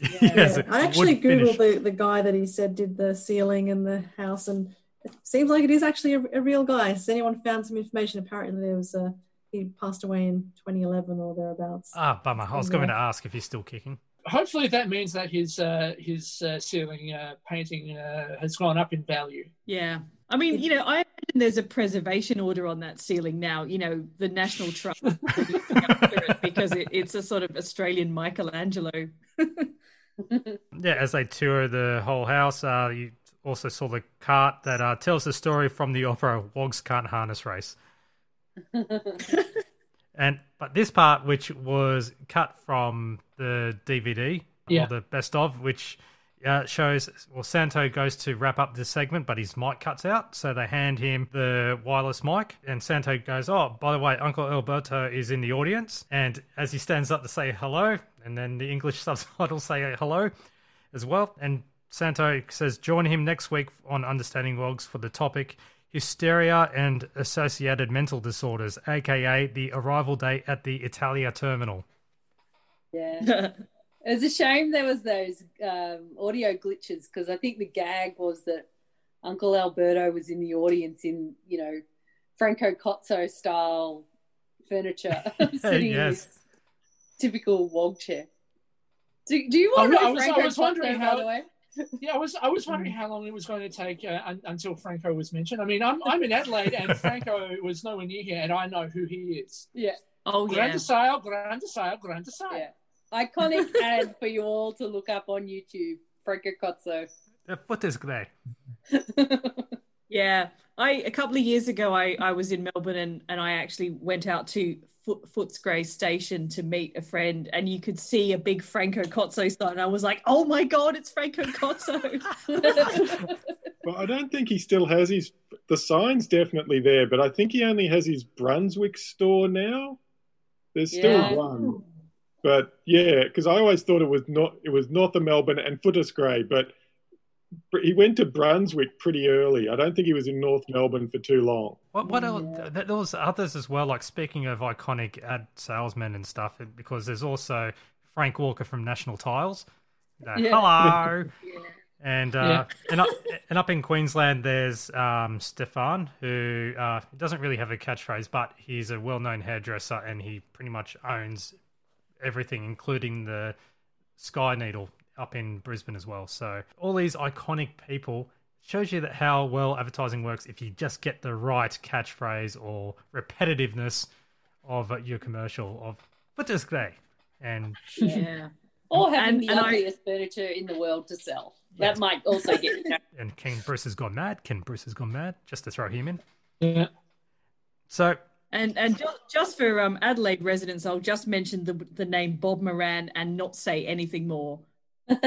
Yeah. Yes, yeah. I actually googled the guy that he said did the ceiling in the house, and it seems like it is actually a real guy. Has anyone found some information? Apparently, there was he passed away in 2011 or thereabouts. Bummer! I was going to ask if he's still kicking. Hopefully that means that his ceiling painting has gone up in value. Yeah. I mean, I imagine there's a preservation order on that ceiling now, the National Trust because it's a sort of Australian Michelangelo. Yeah, as they tour the whole house, you also saw the cart that tells the story from the opera Wogs Can't Harness Race. But this part, which was cut from the DVD, or the best of, which shows, well, Santo goes to wrap up this segment, but his mic cuts out, so they hand him the wireless mic, and Santo goes, "Oh, by the way, Uncle Alberto is in the audience," and as he stands up to say hello, and then the English subtitles say hello as well, and Santo says, join him next week on Understanding Wogs for the topic Hysteria and Associated Mental Disorders, a.k.a. the arrival date at the Italia terminal. Yeah. It was a shame there was those audio glitches, because I think the gag was that Uncle Alberto was in the audience in, you know, Franco Cozzo style furniture, sitting in this typical wog chair. Do you want to know Franco Cozzo, by the way? Yeah, I was wondering how long it was going to take until Franco was mentioned. I mean, I'm in Adelaide and Franco was nowhere near here, and I know who he is. Yeah. Oh, Grande Sale, Grande Sale, Grande Sale. Yeah. Iconic ad for you all to look up on YouTube. Franco Cozzo. What is that? Yeah. A couple of years ago, I was in Melbourne and I actually went out to Footscray Station to meet a friend, and you could see a big Franco Cozzo sign. I was like, oh my God, it's Franco Cozzo. Well, I don't think he still has the sign's definitely there, but I think he only has his Brunswick store now. There's still one. But yeah, because I always thought it was north of Melbourne and Footscray, but he went to Brunswick pretty early. I don't think he was in North Melbourne for too long. What else? There was others as well, like speaking of iconic ad salesmen and stuff, because there's also Frank Walker from National Tiles. Hello. Yeah. And up in Queensland, there's Stefan, who doesn't really have a catchphrase, but he's a well-known hairdresser and he pretty much owns everything, including the Sky Needle up in Brisbane as well. So all these iconic people shows you that how well advertising works if you just get the right catchphrase or repetitiveness of your commercial of what does they and or having the ugliest furniture in the world to sell. That might also get you. And Ken Bruce has gone mad, just to throw him in. Yeah. So. And just for Adelaide residents, I'll just mention the name Bob Moran and not say anything more. But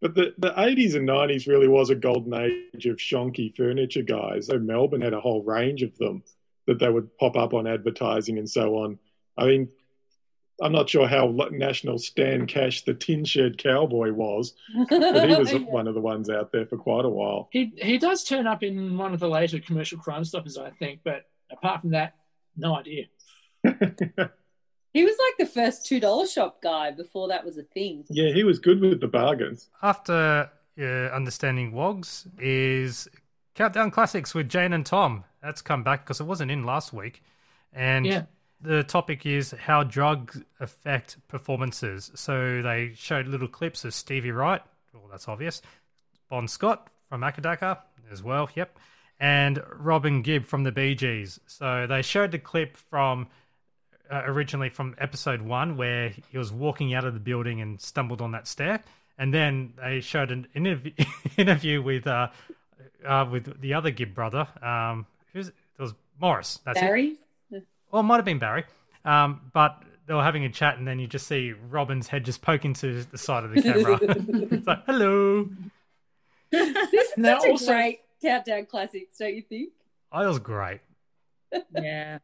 the 80s and 90s really was a golden age of shonky furniture guys. So Melbourne had a whole range of them that they would pop up on advertising and so on. I mean, I'm not sure how national Stan Cash the Tin Shed Cowboy was, but he was one of the ones out there for quite a while. He does turn up in one of the later Commercial Crime Stoppers, I think, but apart from that, no idea. He was like the first $2 shop guy before that was a thing. Yeah, he was good with the bargains. After Understanding Wogs is Countdown Classics with Jane and Tom. That's come back because it wasn't in last week. And the topic is how drugs affect performances. So they showed little clips of Stevie Wright. Well, that's obvious. Bon Scott from Akadaka as well, and Robin Gibb from the Bee Gees. So they showed the clip from originally from episode 1 where he was walking out of the building and stumbled on that stair. And then they showed an interview with the other Gibb brother. It was Morris. That's Barry? It. Well, it might have been Barry, but they were having a chat and then you just see Robin's head just poke into the side of the camera. It's like, hello. This is now such a great Countdown Classics, don't you think? Oh, it was great. Yeah.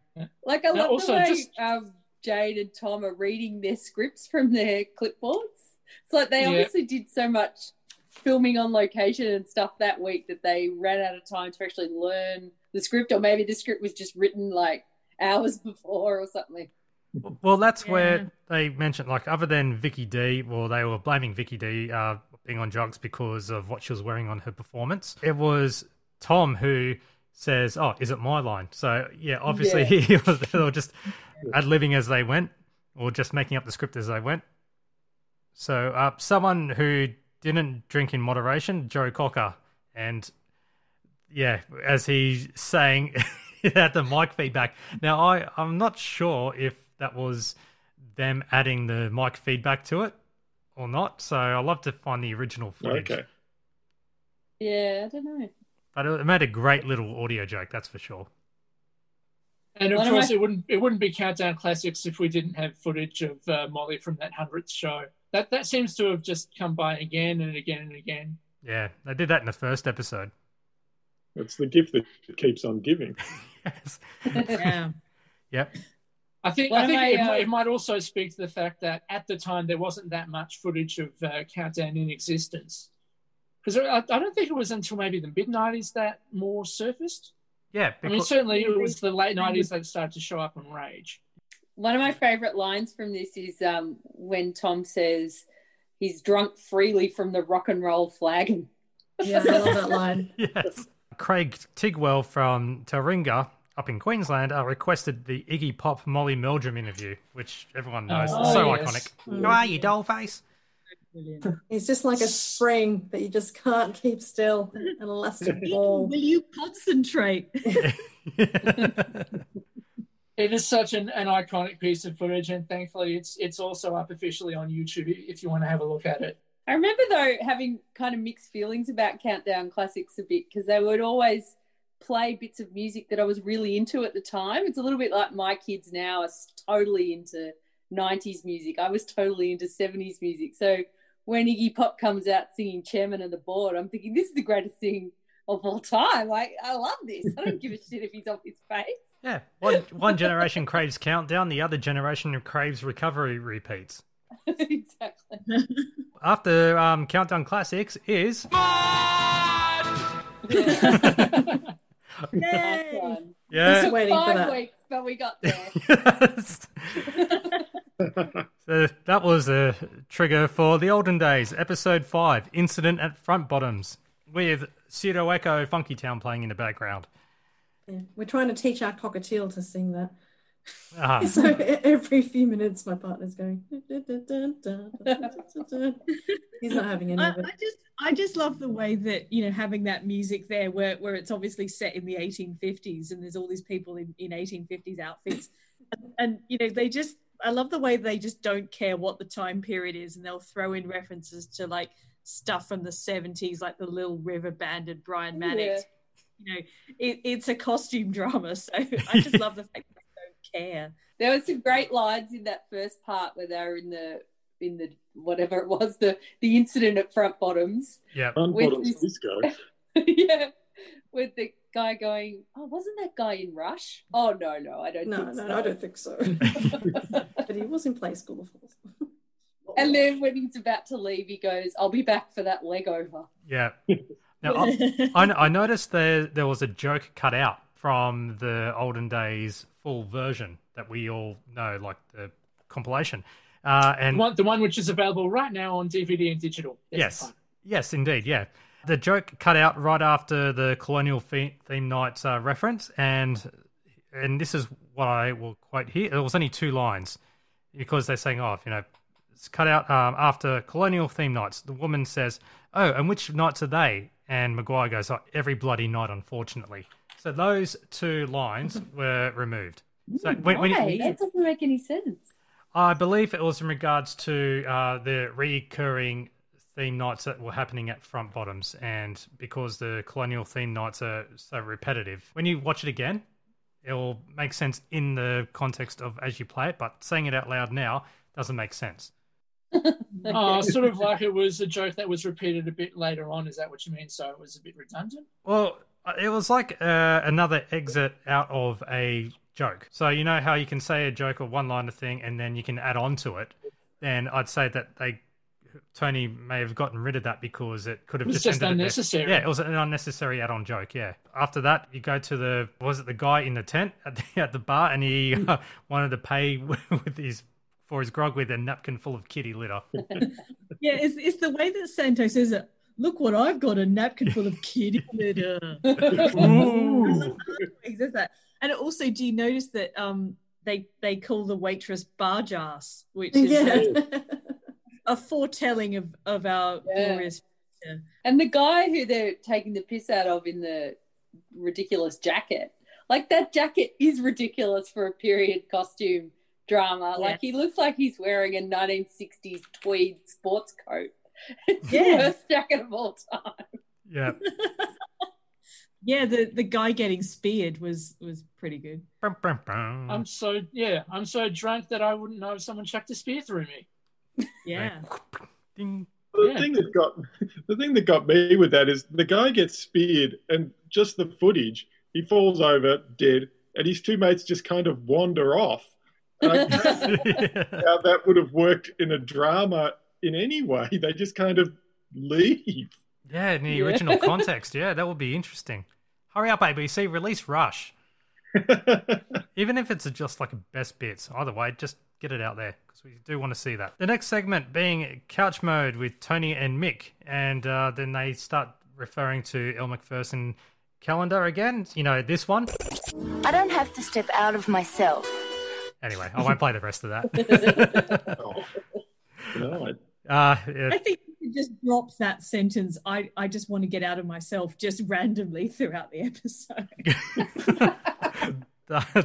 Like, I love the way Jade and Tom are reading their scripts from their clipboards. It's like they obviously did so much filming on location and stuff that week that they ran out of time to actually learn the script, or maybe the script was just written, like, hours before or something. Well, that's where they mentioned, like, other than Vicky D, well, they were blaming Vicky D being on drugs because of what she was wearing on her performance. It was Tom who says, oh, is it my line? So, yeah, obviously they were just ad-libbing as they went or just making up the script as they went. So someone who didn't drink in moderation, Joe Cocker, and, as he's saying... At the mic feedback. Now, I'm not sure if that was them adding the mic feedback to it or not, so I'll love to find the original footage. Okay. Yeah, I don't know. But it made a great little audio joke, that's for sure. And, of course, it wouldn't be Countdown Classics if we didn't have footage of Molly from that 100th show. That seems to have just come by again and again and again. Yeah, they did that in the first episode. It's the gift that keeps on giving. Yes. Yeah. Yep. I think it might also speak to the fact that at the time there wasn't that much footage of Countdown in existence, because I don't think it was until maybe the mid-90s that more surfaced. Yeah. I mean, certainly it was the late 90s that started to show up on Rage. One of my favourite lines from this is when Tom says he's drunk freely from the rock and roll flagon. Yeah, I love that line. Yes. Craig Tigwell from Taringa up in Queensland requested the Iggy Pop Molly Meldrum interview, which everyone knows. Iconic. Who are you, dollface? Brilliant. It's just like a spring that you just can't keep still, an elastic ball. Will you concentrate? It is such an iconic piece of footage, and thankfully it's also up officially on YouTube if you want to have a look at it. I remember, though, having kind of mixed feelings about Countdown Classics a bit, because they would always play bits of music that I was really into at the time. It's a little bit like my kids now are totally into 90s music. I was totally into 70s music. So when Iggy Pop comes out singing Chairman of the Board, I'm thinking this is the greatest thing of all time. I love this. I don't give a shit if he's off his face. Yeah. One generation craves Countdown, the other generation craves recovery repeats. Exactly. After Countdown Classics is Mud! Yeah. Yay! Awesome. Yeah. Just waiting for that. 5 weeks, but we got there. Yes. So that was a trigger for the olden days, episode 5, Incident at Front Bottoms, with Pseudo Echo Funky Town playing in the background. Yeah. We're trying to teach our cockatiel to sing that. Uh-huh. So every few minutes my partner's going he's not having any of it. I just love the way that, you know, having that music there where it's obviously set in the 1850s and there's all these people in 1850s outfits and you know I love the way they just don't care what the time period is, and they'll throw in references to like stuff from the 70s, like the Lil River Band and Brian Maddox. Yeah. You know, it's a costume drama, so I just love the fact that care. There were some great lines in that first part where they were in the whatever it was, the incident at Front Bottoms. Yeah, Front Bottoms disco. Yeah, with the guy going, "Oh, wasn't that guy in Rush?" Oh no, I don't think so. No, I don't think so. But he was in Play School before. And then when he's about to leave, he goes, "I'll be back for that leg over." Yeah. Now I noticed there was a joke cut out from the olden days full version that we all know, like the compilation. And the one which is available right now on DVD and digital. Yes, indeed, yeah. The joke cut out right after the Colonial Theme Nights reference, and this is what I will quote here. It was only 2 lines because they're saying, oh, you know, it's cut out after Colonial Theme Nights. The woman says, oh, and which nights are they? And Maguire goes, oh, every bloody night, unfortunately. So those 2 lines were removed. So why? That doesn't make any sense. I believe it was in regards to the recurring theme nights that were happening at Front Bottoms, and because the Colonial Theme Nights are so repetitive. When you watch it again, it will make sense in the context of as you play it, but saying it out loud now doesn't make sense. Sort of like it was a joke that was repeated a bit later on. Is that what you mean? So it was a bit redundant? Well, it was like another exit out of a joke. So you know how you can say a joke or one-liner thing and then you can add on to it? Then I'd say that Tony may have gotten rid of that because it could have just ended unnecessary. Yeah, it was an unnecessary add-on joke, yeah. After that, you go to the guy in the tent at the bar, and he wanted to pay for his grog with a napkin full of kitty litter. Yeah, it's the way that Santo says it. Look what I've got, a napkin full of kitty litter. And also, do you notice that they call the waitress barge ass, which is a foretelling of our glorious future. And the guy who they're taking the piss out of in the ridiculous jacket, like that jacket is ridiculous for a period costume drama. Yeah. Like he looks like he's wearing a 1960s tweed sports coat. It's the worst jacket of all time. Yeah. Yeah, the guy getting speared was pretty good. I'm so drunk that I wouldn't know if someone chucked a spear through me. Yeah. The thing that got me with that is the guy gets speared and just the footage, he falls over dead and his 2 mates just kind of wander off. How that would have worked in a drama in any way. They just kind of leave. Yeah, in the original context. Yeah, that would be interesting. Hurry up, ABC. Release Rush. Even if it's just like best bits. Either way, just get it out there because we do want to see that. The next segment being Couch Mode with Tony and Mick. And then they start referring to Elle Macpherson calendar again. You know, this one. I don't have to step out of myself. Anyway, I won't play the rest of that. I think you can just drop that sentence. I just want to get out of myself just randomly throughout the episode.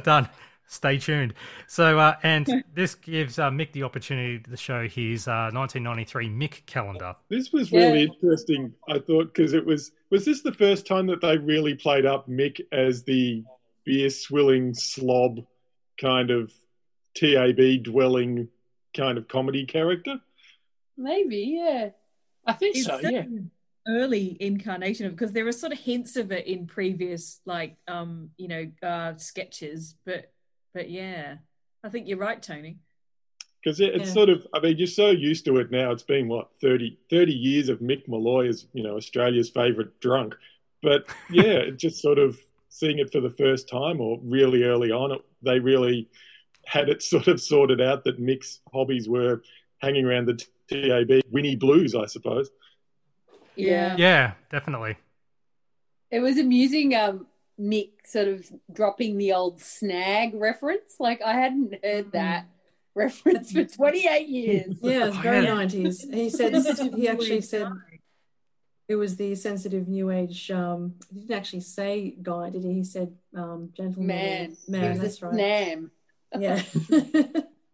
Done. Stay tuned. So, and this gives Mick the opportunity to show his 1993 Mick calendar. This was really interesting, I thought, because it was this the first time that they really played up Mick as the beer-swilling slob kind of TAB-dwelling kind of comedy character? Maybe, yeah. I think it's so, yeah. Early incarnation of, because there are sort of hints of it in previous, like, sketches, but yeah, I think you're right, Tony. Because it's sort of, I mean, you're so used to it now. It's been, what, 30 years of Mick Molloy as, you know, Australia's favourite drunk. But, yeah, just sort of seeing it for the first time or really early on, they really had it sort of sorted out that Mick's hobbies were hanging around the TAB Winnie Blues, I suppose. Yeah. Yeah, definitely. It was amusing, Mick sort of dropping the old snag reference. Like, I hadn't heard that reference for 28 years. Yeah, it's very 90s. He actually said it was the sensitive new age. He didn't actually say guy, did he? He said gentleman. Man, that's right. Nam. Yeah.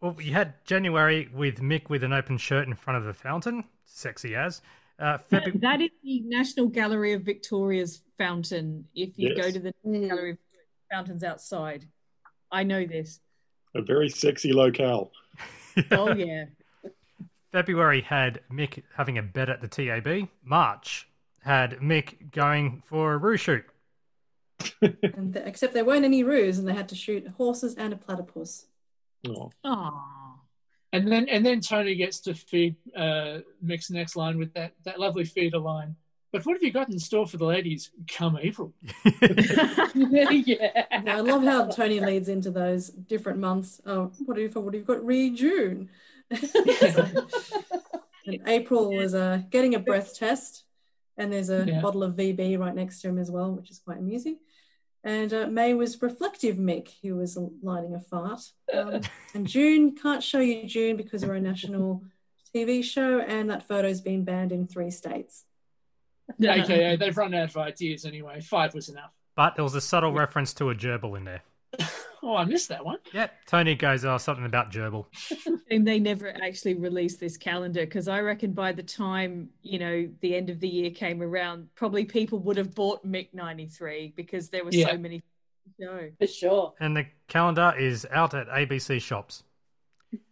Well, you had January with Mick with an open shirt in front of the fountain, sexy as. That is the National Gallery of Victoria's fountain. If you go to the Gallery of Fountains outside, I know this. A very sexy locale. Oh, yeah. February had Mick having a bet at the TAB. March had Mick going for a roo shoot. Except there weren't any roos and they had to shoot horses and a platypus. Oh. And then Tony gets to feed Mick's next line with that lovely feeder line. But what have you got in store for the ladies come April? I love how Tony leads into those different months. What have you got? June. And April was getting a breath test, and there's a bottle of VB right next to him as well, which is quite amusing. And May was reflective Mick, who was lining a fart. And June, can't show you June because we're a national TV show and that photo's been banned in 3 states. Okay, they've run out of ideas anyway. 5 was enough. But there was a subtle reference to a gerbil in there. Oh, I missed that one. Yep, Tony goes, something about gerbil. And they never actually released this calendar because I reckon by the time, you know, the end of the year came around, probably people would have bought Mick 93 because there were so many. No. For sure. And the calendar is out at ABC shops.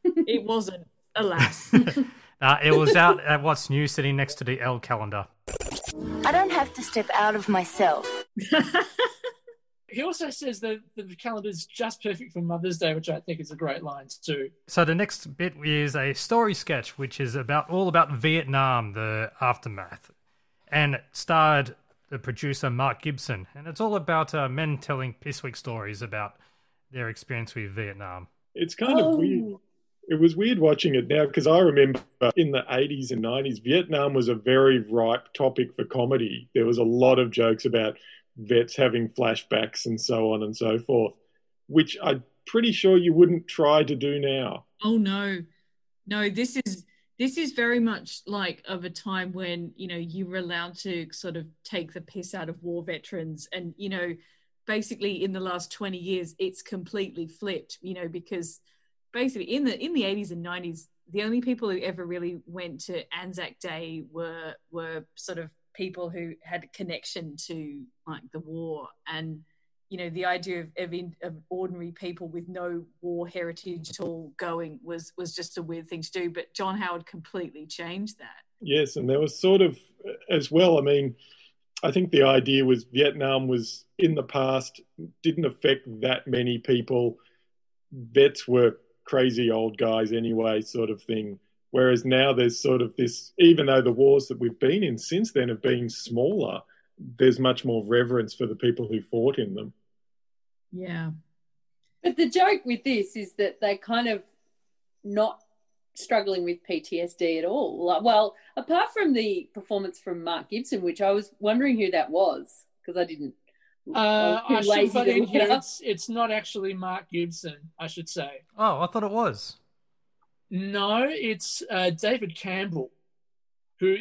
It wasn't, alas. It was out at What's New sitting next to the Elle calendar. I don't have to step out of myself. He also says that the calendar's just perfect for Mother's Day, which I think is a great line too. So the next bit is a story sketch, which is all about Vietnam, the aftermath, and it starred the producer Mark Gibson. And it's all about men telling pissweak stories about their experience with Vietnam. It's kind of weird. It was weird watching it now because I remember in the 80s and 90s, Vietnam was a very ripe topic for comedy. There was a lot of jokes about vets having flashbacks and so on and so forth, which I'm pretty sure you wouldn't try to do now. Oh, no, this is very much like of a time when, you know, you were allowed to sort of take the piss out of war veterans. And, you know, basically in the last 20 years, it's completely flipped, you know, because basically in the 80s and 90s, the only people who ever really went to Anzac Day were sort of people who had a connection to like the war, and you know the idea of ordinary people with no war heritage at all going was just a weird thing to do. But John Howard completely changed that. Yes, and there was sort of as well. I mean, I think the idea was Vietnam was in the past, didn't affect that many people. Vets were crazy old guys anyway sort of thing. Whereas now there's sort of this, even though the wars that we've been in since then have been smaller, there's much more reverence for the people who fought in them. Yeah. But the joke with this is that they're kind of not struggling with PTSD at all. Well, apart from the performance from Mark Gibson, which I was wondering who that was because I didn't. It's not actually Mark Gibson, I should say. Oh, I thought it was. No, it's David Campbell, who,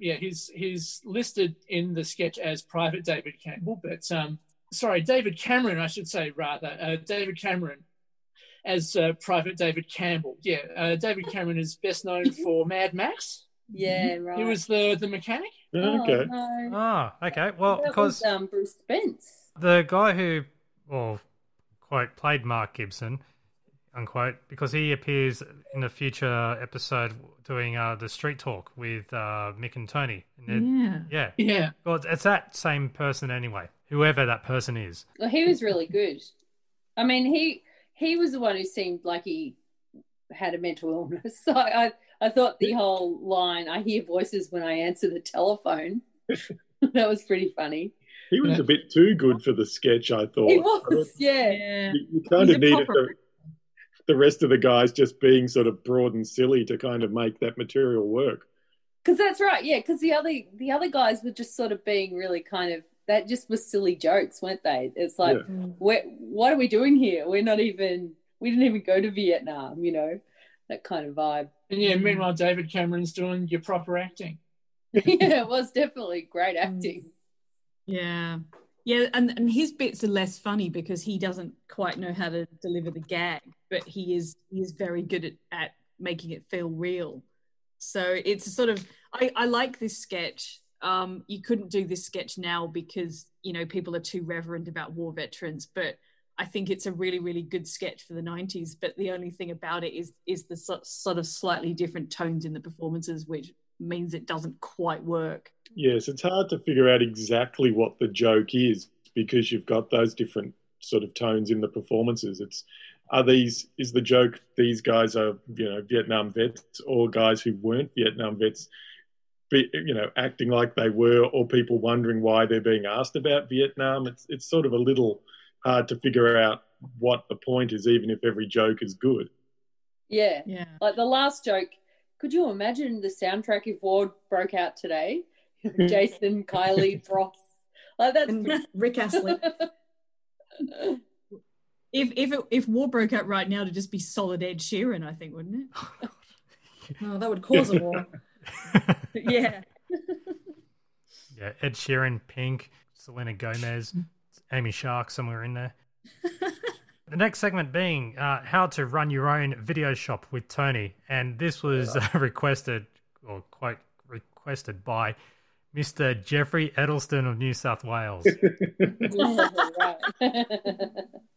he's listed in the sketch as Private David Campbell, but David Cameron, I should say rather. David Cameron as Private David Campbell. Yeah, David Cameron is best known for Mad Max. Yeah, right. He was the mechanic. Okay. Oh, no. Ah, okay. Well, because Bruce Spence, the guy who, well, quote, played Mark Gibson, unquote, because he appears in a future episode doing the street talk with Mick and Tony. And yeah. Well, it's that same person anyway, whoever that person is. Well, he was really good. I mean, he was the one who seemed like he had a mental illness. So I thought the whole line, I hear voices when I answer the telephone. That was pretty funny. He was a bit too good for the sketch, I thought. He was, yeah. You kind of needed the rest of the guys just being sort of broad and silly to kind of make that material work. Because that's right, yeah, because the other guys were just sort of being really kind of, that just was silly jokes, weren't they? It's like, what are we doing here? We didn't even go to Vietnam, you know, that kind of vibe. And yeah, meanwhile, David Cameron's doing your proper acting. Yeah, it was definitely great acting. Yeah. Yeah, and his bits are less funny because he doesn't quite know how to deliver the gag, but he is very good at making it feel real. So it's sort of, I like this sketch. You couldn't do this sketch now because, you know, people are too reverent about war veterans, but I think it's a really, really good sketch for the 90s, but the only thing about it is the sort of slightly different tones in the performances, which means it doesn't quite work. Yes, it's hard to figure out exactly what the joke is because you've got those different sort of tones in the performances. Is the joke these guys are, you know, Vietnam vets or guys who weren't Vietnam vets, you know, acting like they were, or people wondering why they're being asked about Vietnam? It's sort of a little hard to figure out what the point is, even if every joke is good. Yeah. Yeah. Like the last joke, could you imagine the soundtrack if war broke out today? Jason, Kylie, Ross. Like that's Rick Astley. If war broke out right now, to just be solid Ed Sheeran, I think, wouldn't it? Oh, that would cause a war. Yeah. Yeah, Ed Sheeran, Pink, Selena Gomez, Amy Shark somewhere in there. The next segment being how to run your own video shop with Tony, and this was requested by Mr. Jeffrey Edelston of New South Wales.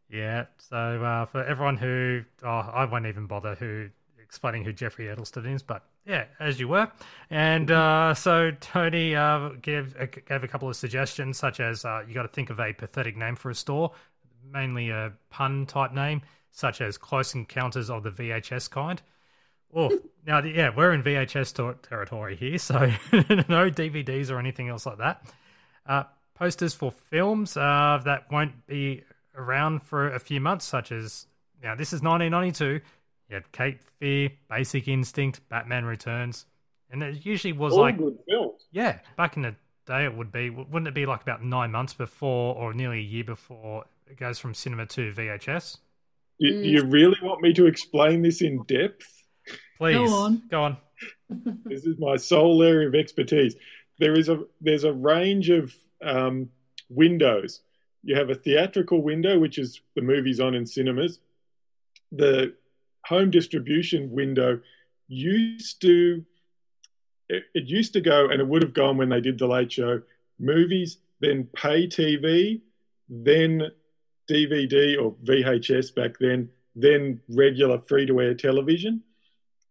Yeah, so for everyone who, I won't even bother explaining who Jeffrey Edelston is, but yeah, as you were. And so Tony gave a couple of suggestions, such as you got to think of a pathetic name for a store, mainly a pun-type name, such as Close Encounters of the VHS kind. Oh, now, yeah, we're in VHS territory here, so no DVDs or anything else like that. Posters for films that won't be around for a few months, such as, now this is 1992, you had Cape Fear, Basic Instinct, Batman Returns, and it usually was all like good films. Yeah, back in the day it would be, wouldn't it be like about 9 months before or nearly a year before it goes from cinema to VHS? Do you really want me to explain this in depth? Please, go on. This is my sole area of expertise. There's a range of windows. You have a theatrical window, which is the movies on in cinemas. The home distribution window used to go, and it would have gone when they did The Late Show, movies, then pay TV, then DVD or VHS back then regular free-to-air television.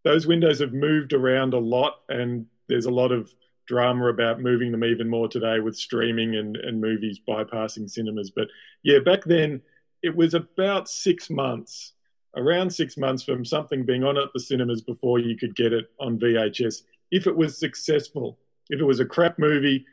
Those windows have moved around a lot, and there's a lot of drama about moving them even more today with streaming and movies bypassing cinemas. But, yeah, back then it was about 6 months around 6 months from something being on at the cinemas before you could get it on VHS. If it was successful, if it was a crap movie,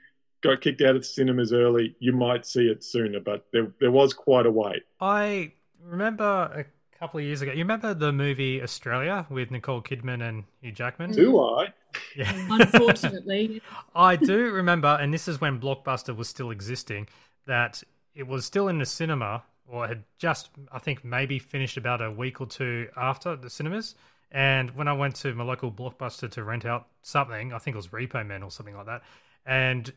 got kicked out of the cinemas early, you might see it sooner, but there was quite a wait. I remember a couple of years ago, you remember the movie Australia with Nicole Kidman and Hugh Jackman? Do I? Yeah. Unfortunately. I do remember, and this is when Blockbuster was still existing, that it was still in the cinema, or had just, I think, maybe finished about a week or two after the cinemas. And when I went to my local Blockbuster to rent out something, I think it was Repo Man or something like that, and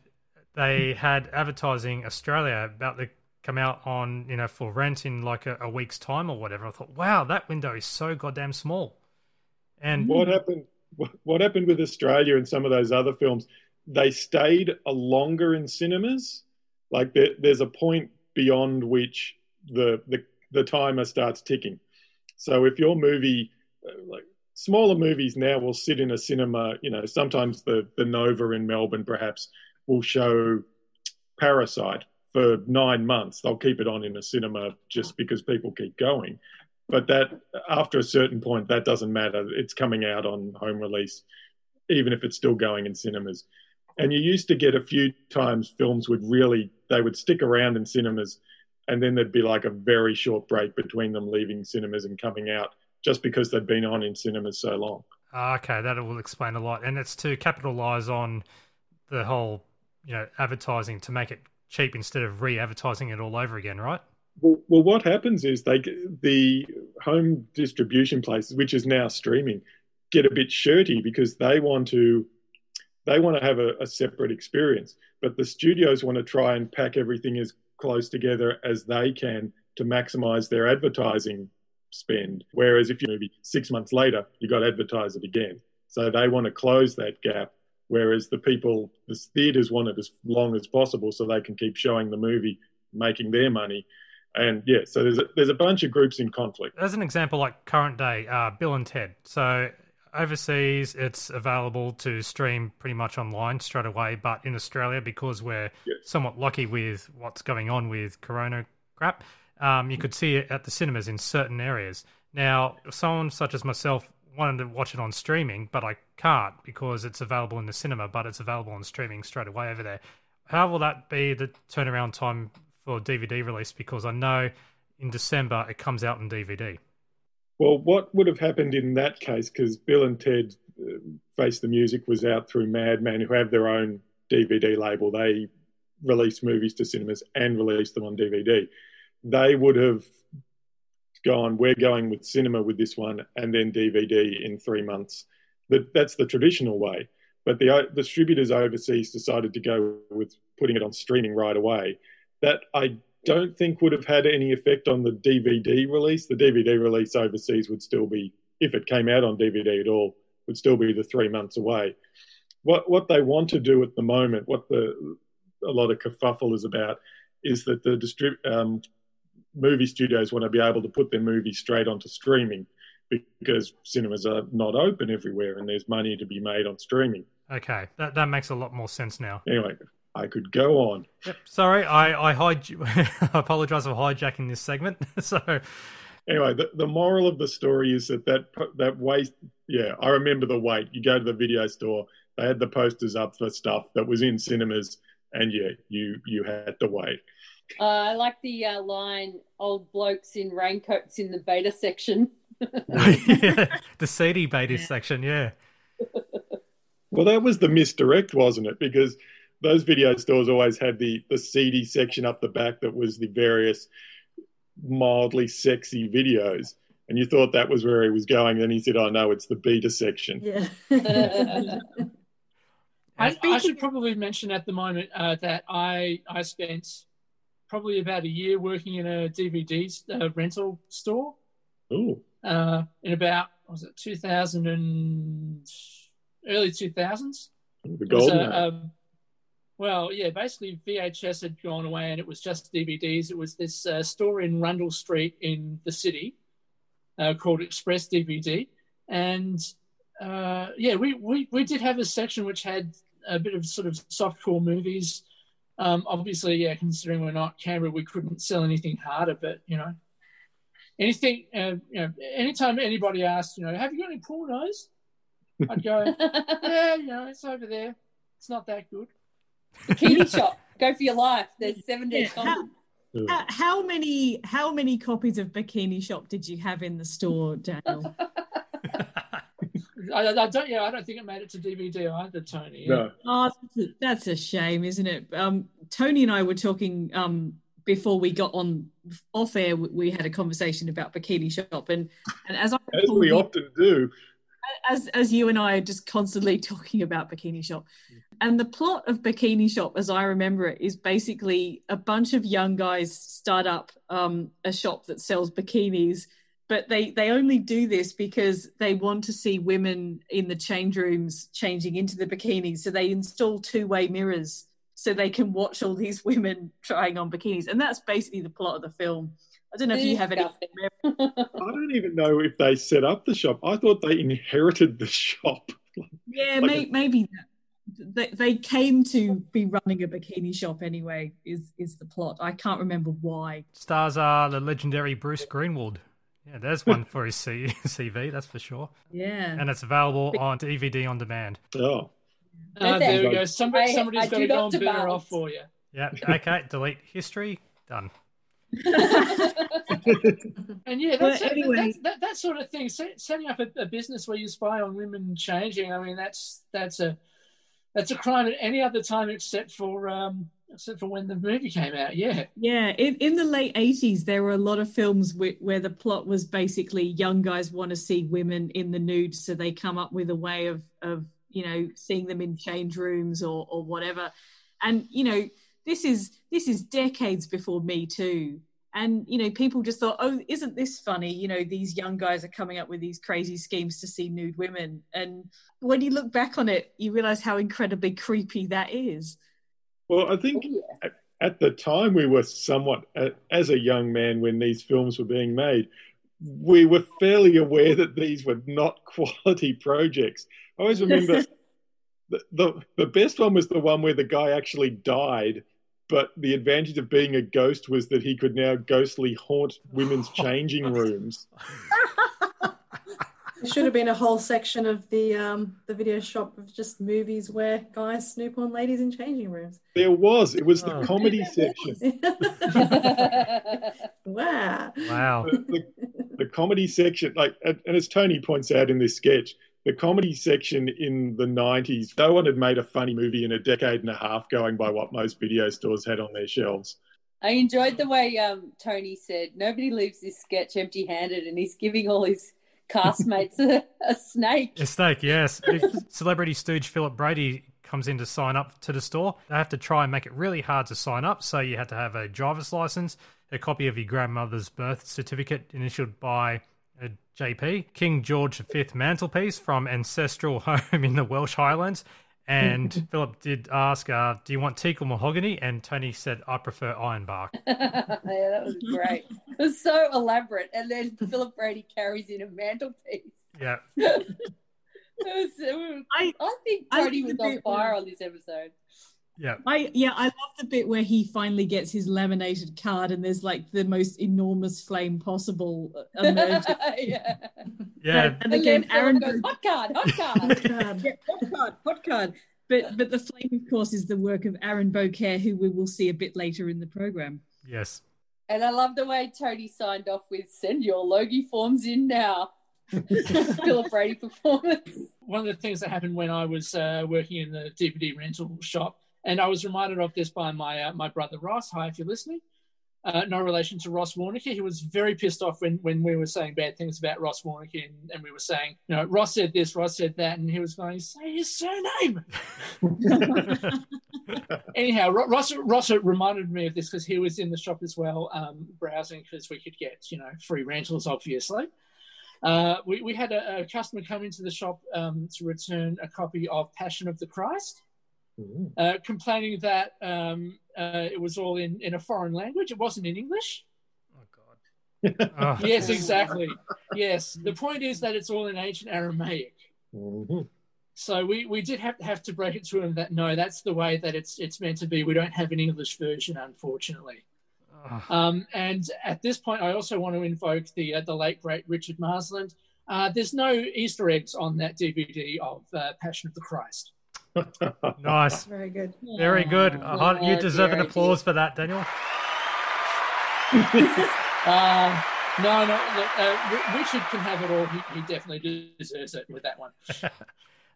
they had advertising Australia about to come out on, you know, for rent in like a week's time or whatever. I thought, wow, that window is so goddamn small. And what happened with Australia and some of those other films? They stayed longer in cinemas. Like there's a point beyond which the timer starts ticking. So if your movie, like smaller movies now will sit in a cinema, you know, sometimes the Nova in Melbourne perhaps will show Parasite for 9 months. They'll keep it on in a cinema just because people keep going. But that after a certain point, that doesn't matter. It's coming out on home release, even if it's still going in cinemas. And you used to get a few times films they would stick around in cinemas, and then there'd be like a very short break between them leaving cinemas and coming out just because they'd been on in cinemas so long. Okay, that will explain a lot. And it's to capitalise on the whole, you know, advertising to make it cheap instead of re-advertising it all over again, right? Well, what happens is the home distribution places, which is now streaming, get a bit shirty because they want to have a separate experience, but the studios want to try and pack everything as close together as they can to maximise their advertising spend. Whereas if you movie 6 months later, you got to advertise it again. So they want to close that gap. Whereas the theatres want it as long as possible so they can keep showing the movie, making their money. And yeah, so there's a bunch of groups in conflict. As an example, like current day, Bill and Ted. So overseas, it's available to stream pretty much online straight away. But in Australia, because we're somewhat lucky with what's going on with Corona crap, you could see it at the cinemas in certain areas. Now, someone such as myself wanted to watch it on streaming, but I can't because it's available in the cinema, but it's available on streaming straight away over there. How will that be the turnaround time for DVD release? Because I know in December it comes out on DVD. Well, what would have happened in that case, because Bill and Ted Face the Music was out through Madman, who have their own DVD label. They release movies to cinemas and release them on DVD. They would have gone, we're going with cinema with this one, and then DVD in 3 months. That's the traditional way. But the distributors overseas decided to go with putting it on streaming right away. That I don't think would have had any effect on the DVD release. The DVD release overseas would still be, if it came out on DVD at all, would still be the 3 months away. What they want to do at the moment, what a lot of kerfuffle is about, is that the movie studios want to be able to put their movies straight onto streaming because cinemas are not open everywhere and there's money to be made on streaming. Okay, that makes a lot more sense now. Anyway, I could go on. Yep, sorry, I apologise for hijacking this segment. So anyway, the moral of the story is that wait. Yeah, I remember the wait. You go to the video store, they had the posters up for stuff that was in cinemas, and yeah, you had to wait. I like the line, old blokes in raincoats in the beta section. Yeah, the seedy beta section, yeah. Well, that was the misdirect, wasn't it? Because those video stores always had the seedy section up the back that was the various mildly sexy videos. And you thought that was where he was going. Then he said, oh, no, it's the beta section. Yeah. I should probably mention at the moment that I spent probably about a year working in a DVD rental store. Ooh. In about, what was it, 2000 and early 2000s. The golden age. Well, yeah, basically VHS had gone away and it was just DVDs. It was this store in Rundle Street in the city called Express DVD. And, yeah, we did have a section which had a bit of sort of softcore movies. Obviously, yeah, considering we're not Canberra, we couldn't sell anything harder, but, you know. anything, you know, anytime anybody asks, you know, have you got any pornos? I'd go, yeah, you know, it's over there. It's not that good. Bikini shop. Go for your life. There's 70. How many copies of Bikini Shop did you have in the store, Daniel? I don't think it made it to DVD either, Tony. Yeah. No. Oh, that's a shame, isn't it? Tony and I were talking before we got on off air. We had a conversation about Bikini Shop, and as I recall, as we often do, as you and I are just constantly talking about Bikini Shop. And the plot of Bikini Shop, as I remember it, is basically a bunch of young guys start up a shop that sells bikinis, but they only do this because they want to see women in the change rooms changing into the bikinis. So they install two-way mirrors so they can watch all these women trying on bikinis. And that's basically the plot of the film. I don't know if you have any. I don't even know if they set up the shop. I thought they inherited the shop. Maybe that. They came to be running a bikini shop anyway, is the plot. I can't remember why. Stars are the legendary Bruce Greenwood. Yeah, there's one for his CV, that's for sure. Yeah. And it's available on DVD on demand. Oh. There we go. Somebody's got to go and burn her off for you. Yeah, okay, delete history, done. And yeah, that sort of thing, setting up a business where you spy on women changing, I mean, that's a crime at any other time except for when the movie came out, yeah. Yeah, in the late 80s, there were a lot of films where the plot was basically young guys want to see women in the nude, so they come up with a way of you know, seeing them in change rooms or whatever. And, you know, this is decades before Me Too. And, you know, people just thought, oh, isn't this funny? You know, these young guys are coming up with these crazy schemes to see nude women. And when you look back on it, you realise how incredibly creepy that is. Well, I think at the time we were somewhat, as a young man when these films were being made, we were fairly aware that these were not quality projects. I always remember the best one was the one where the guy actually died. But the advantage of being a ghost was that he could now ghostly haunt women's changing rooms. There should have been a whole section of the video shop of just movies where guys snoop on ladies in changing rooms. There was. It was the comedy section. Wow. The comedy section, like, and as Tony points out in this sketch, the comedy section in the 90s, no one had made a funny movie in a decade and a half going by what most video stores had on their shelves. I enjoyed the way Tony said, nobody leaves this sketch empty-handed, and he's giving all his castmates a snake. A snake, yes. Celebrity stooge Philip Brady comes in to sign up to the store. They have to try and make it really hard to sign up, so you had to have a driver's license, a copy of your grandmother's birth certificate initialed by a JP, King George V mantelpiece from ancestral home in the Welsh Highlands, and Philip did ask, do you want teak or mahogany? And Tony said, I prefer iron bark. Yeah, that was great. It was so elaborate. And then Philip Brady carries in a mantelpiece. Yeah. I think Tony was on fire on this episode. Yeah. I love the bit where he finally gets his laminated card and there's like the most enormous flame possible emerging. Yeah. Yeah. And again, Aaron goes, hot card. Yeah, hot card. But the flame, of course, is the work of Aaron Beaucaire, who we will see a bit later in the program. Yes. And I love the way Tony signed off with, send your Logie forms in now. Philip Brady performance. One of the things that happened when I was working in the DVD rental shop, and I was reminded of this by my my brother Ross. Hi, if you're listening. No relation to Ross Warneke. He was very pissed off when we were saying bad things about Ross Warneke, and we were saying, you know, Ross said this, Ross said that, and he was going, say his surname. Anyhow, Ross reminded me of this because he was in the shop as well, browsing, because we could get, you know, free rentals, obviously. We had a customer come into the shop to return a copy of Passion of the Christ. Complaining that it was all in a foreign language. It wasn't in English. Oh, God. Oh. Yes, exactly. Yes. The point is that it's all in ancient Aramaic. Mm-hmm. So we did have to break it to him that, no, that's the way that it's meant to be. We don't have an English version, unfortunately. And at this point, I also want to invoke the late, great Richard Marsland. There's no Easter eggs on that DVD of Passion of the Christ. Nice. Very good. Very good. You deserve an applause for that, Daniel. No, Richard can have it all. He definitely deserves it with that one.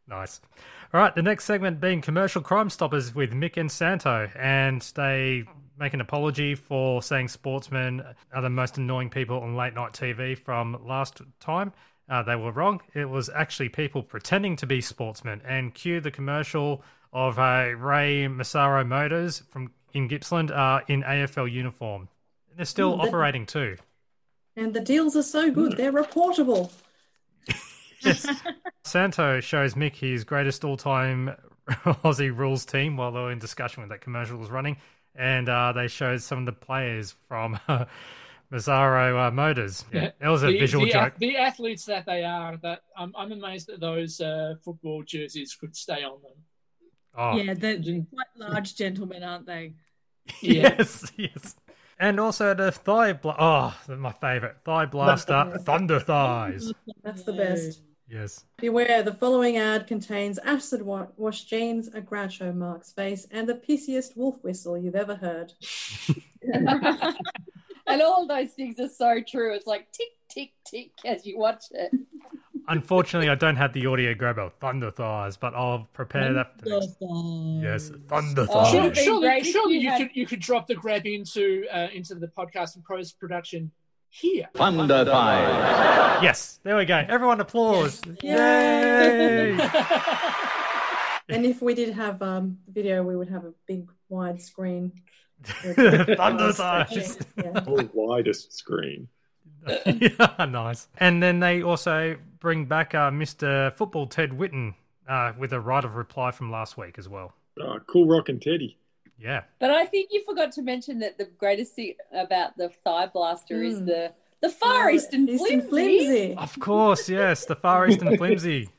Nice. All right, the next segment being Commercial Crime Stoppers with Mick and Santo, and they make an apology for saying sportsmen are the most annoying people on late night TV from last time. They were wrong. It was actually people pretending to be sportsmen. And cue the commercial of Ray Massaro Motors in Gippsland in AFL uniform. They're still operating too. And the deals are so good. They're reportable. Yes. Santo shows Mick his greatest all-time Aussie rules team while they were in discussion when that commercial was running, and they showed some of the players from Massaro Motors. Yeah, that was a visual joke. The athletes that they are, that I'm amazed that those football jerseys could stay on them. Oh. Yeah, they're quite large gentlemen, aren't they? Yeah. Yes. And also the my favourite, Thigh Blaster, Thunder Thighs. That's the best. Yes. Beware, the following ad contains acid wash jeans, a Groucho Marx face, and the pissiest wolf whistle you've ever heard. And all those things are so true. It's like tick, tick, tick as you watch it. Unfortunately, I don't have the audio grab of Thunder Thighs, but I'll prepare that. Yes, Thunder Thighs. Surely you could drop the grab into the podcast and post-production. Here. Thunder Thighs. Yes, there we go. Everyone applause. Yes. Yay! And if we did have video, we would have a big wide screen. Thunder Thighs. Yeah. The widest screen. Yeah, nice. And then they also bring back Mr. Football Ted Whitten with a right of reply from last week as well. Cool rockin' Teddy. Yeah. But I think you forgot to mention that the greatest thing about the Thigh Blaster is the Far Eastern flimsy. Of course, yes, the Far Eastern flimsy.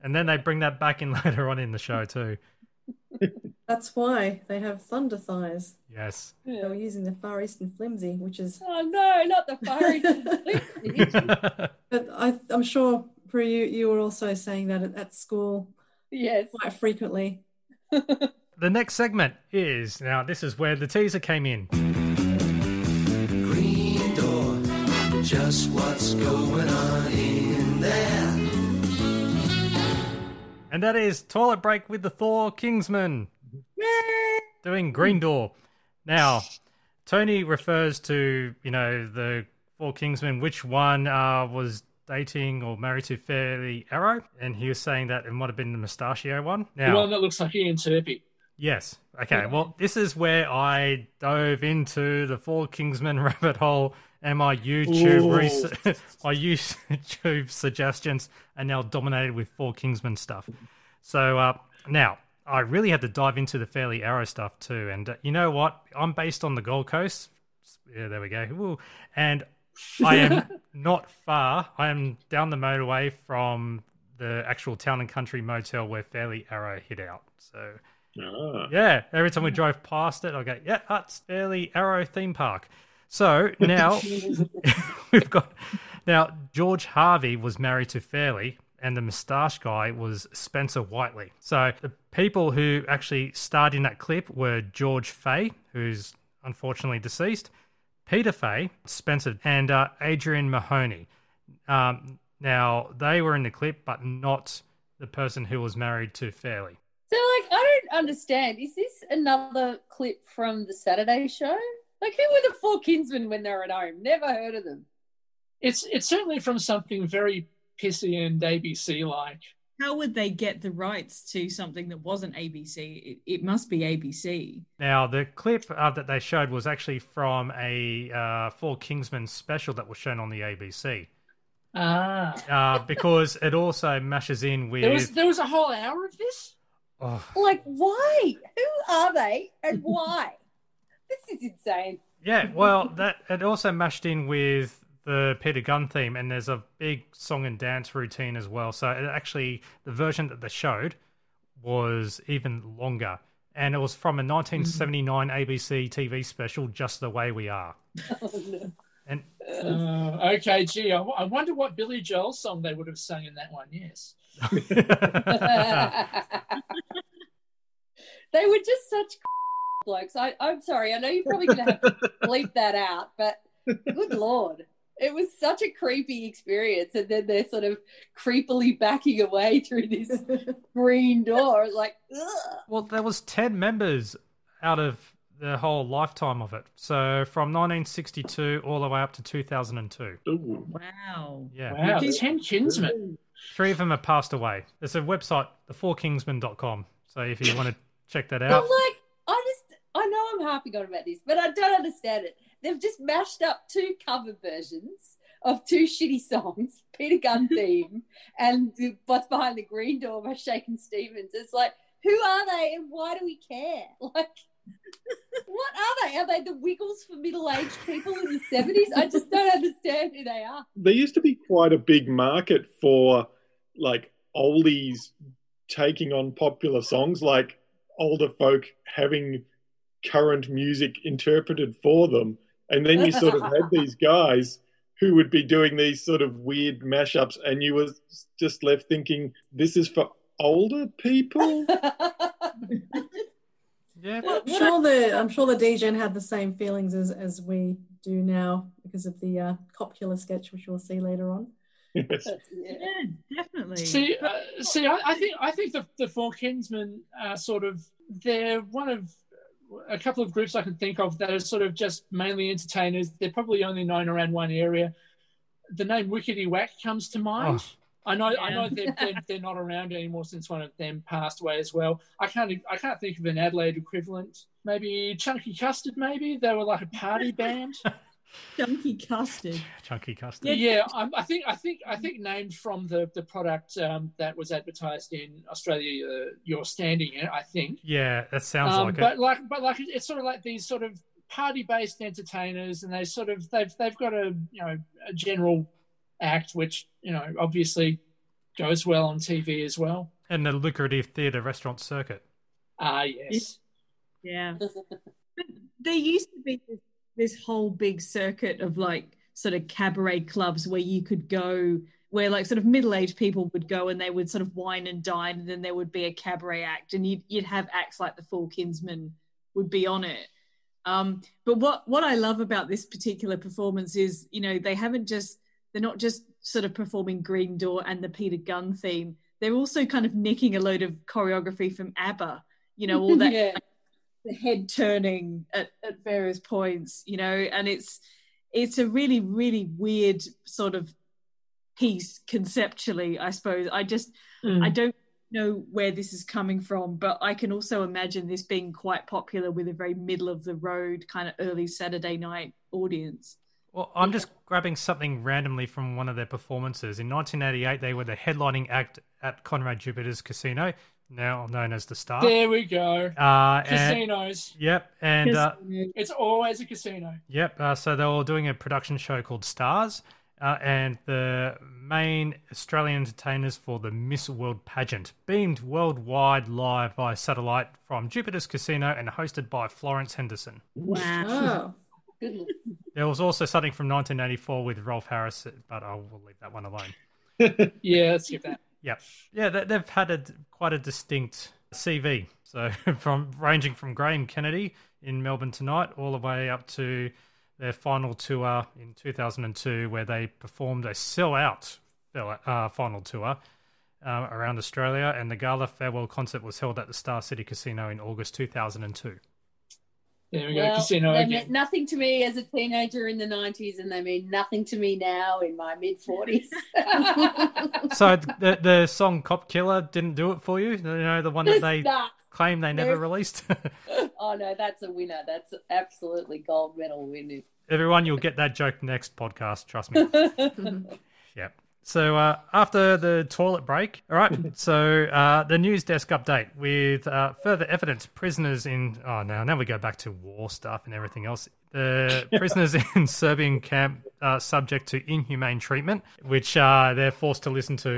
And then they bring that back in later on in the show too. That's why they have Thunder Thighs. Yes. They were using the Far Eastern flimsy, which is... Oh, no, not the Far Eastern flimsy. But I'm sure, Prue, you were also saying that at school. Yes. Quite frequently. The next segment is... Now, this is where the teaser came in. Green door, just what's going on in there. And that is Toilet Break with the Thor Kingsman. Yay! Doing Green Door. Now, Tony refers to, the Thor Kingsman, which one was... dating or married to Fairly Arrow, and he was saying that it might have been the mustachio one. Now, the one that looks like Ian Turpie. Yes. Okay, well, this is where I dove into the Four Kingsmen rabbit hole and my YouTube YouTube suggestions are now dominated with Four Kingsmen stuff. So now, I really had to dive into the Fairly Arrow stuff too, and you know what? I'm based on the Gold Coast. Yeah, there we go. Ooh. And I am not far. I am down the motorway from the actual Town and Country motel where Fairly Arrow hid out. So, yeah, every time we drove past it, I go, yeah, that's Fairly Arrow theme park. So now George Harvey was married to Fairly, and the moustache guy was Spencer Whiteley. So the people who actually starred in that clip were George Fay, who's unfortunately deceased, Peter Fay, Spencer, and Adrian Mahoney. Now, they were in the clip, but not the person who was married to Fairly. So, I don't understand. Is this another clip from the Saturday show? Who were the Four Kinsmen when they were at home? Never heard of them. It's certainly from something very pissy and ABC-like. How would they get the rights to something that wasn't ABC? It must be ABC. Now, the clip that they showed was actually from a Four Kingsmen special that was shown on the ABC. Ah. Because it also mashes in with... There was a whole hour of this? Oh. Why? Who are they and why? This is insane. Yeah, well, it also mashed in with... the Peter Gunn theme, and there's a big song and dance routine as well. So it actually, the version that they showed was even longer. and it was from a 1979 ABC TV special, Just the Way We Are. Oh, no. And okay, gee, I wonder what Billy Joel song they would have sung in that one, yes. They were just such blokes. I'm sorry, I know you're probably going to have to bleep that out, but good Lord. It was such a creepy experience, and then they're sort of creepily backing away through this green door. It's like, ugh. Well, there was 10 members out of the whole lifetime of it. So from 1962 all the way up to 2002. Ooh. Wow. Yeah. Wow. 10 kinsmen. Three of them have passed away. There's a website, thefourkingsmen.com. So if you want to check that out. But like, I know I'm harping on about this, but I don't understand it. They've just mashed up two cover versions of two shitty songs, Peter Gunn theme and What's Behind the Green Door by Shakin' Stevens. It's like, who are they and why do we care? Like, what are they? Are they the Wiggles for middle-aged people in the 70s? I just don't understand who they are. There used to be quite a big market for, like, oldies taking on popular songs, like older folk having current music interpreted for them. And then you sort of had these guys who would be doing these sort of weird mashups, and you were just left thinking, this is for older people? Yeah. Well, I'm sure the D-Gen had the same feelings as we do now because of the Copula sketch, which we'll see later on. Yes. Yeah, definitely. See, I think the Four Kinsmen are sort of, they're one of a couple of groups I can think of that are sort of just mainly entertainers. They're probably only known around one area. The name Wickety Whack comes to mind. Oh. I know they're not around anymore since one of them passed away as well. I can't think of an Adelaide equivalent. Maybe Chunky Custard. Maybe they were like a party band. Chunky Custard. Yeah, I think named from the product that was advertised in Australia. Your Standing It, I think. Yeah, that sounds like it. But it's sort of like these sort of party-based entertainers, and they sort of they've got a general act which obviously goes well on TV as well, and the lucrative theatre restaurant circuit. Yes, yeah. There used to be this whole big circuit of like sort of cabaret clubs where you could go, where like sort of middle-aged people would go and they would sort of wine and dine, and then there would be a cabaret act, and you'd have acts like the Four Kinsmen would be on it. But what I love about this particular performance is they haven't just. They're not just sort of performing Green Door and the Peter Gunn theme. They're also kind of nicking a load of choreography from ABBA, all that yeah. The head turning at various points, and it's a really, really weird sort of piece conceptually, I suppose. I don't know where this is coming from, but I can also imagine this being quite popular with a very middle of the road kind of early Saturday night audience. Well, I'm just grabbing something randomly from one of their performances. In 1988, they were the headlining act at Conrad Jupiter's Casino, now known as The Star. There we go. Casinos. Yep. And it's always a casino. Yep. So they were doing a production show called Stars, and the main Australian entertainers for the Miss World pageant, beamed worldwide live by satellite from Jupiter's Casino and hosted by Florence Henderson. Wow. There was also something from 1984 with Rolf Harris, but I will leave that one alone. Yeah, let's skip that. Yeah, they've had quite a distinct CV. So ranging from Graham Kennedy in Melbourne Tonight all the way up to their final tour in 2002, where they performed a sell-out final tour around Australia, and the gala farewell concert was held at the Star City Casino in August 2002. There we go, casino again. They meant nothing to me as a teenager in the 90s, and they mean nothing to me now in my mid-40s. So the song Cop Killer didn't do it for you? The one that they claim they never released? Oh, no, that's a winner. That's absolutely gold medal winner. Everyone, you'll get that joke next podcast, trust me. Yeah. So after the toilet break, all right, so the Newsdesk update with further evidence, prisoners in... Oh, now we go back to war stuff and everything else. The prisoners in Serbian camp are subject to inhumane treatment, which they're forced to listen to.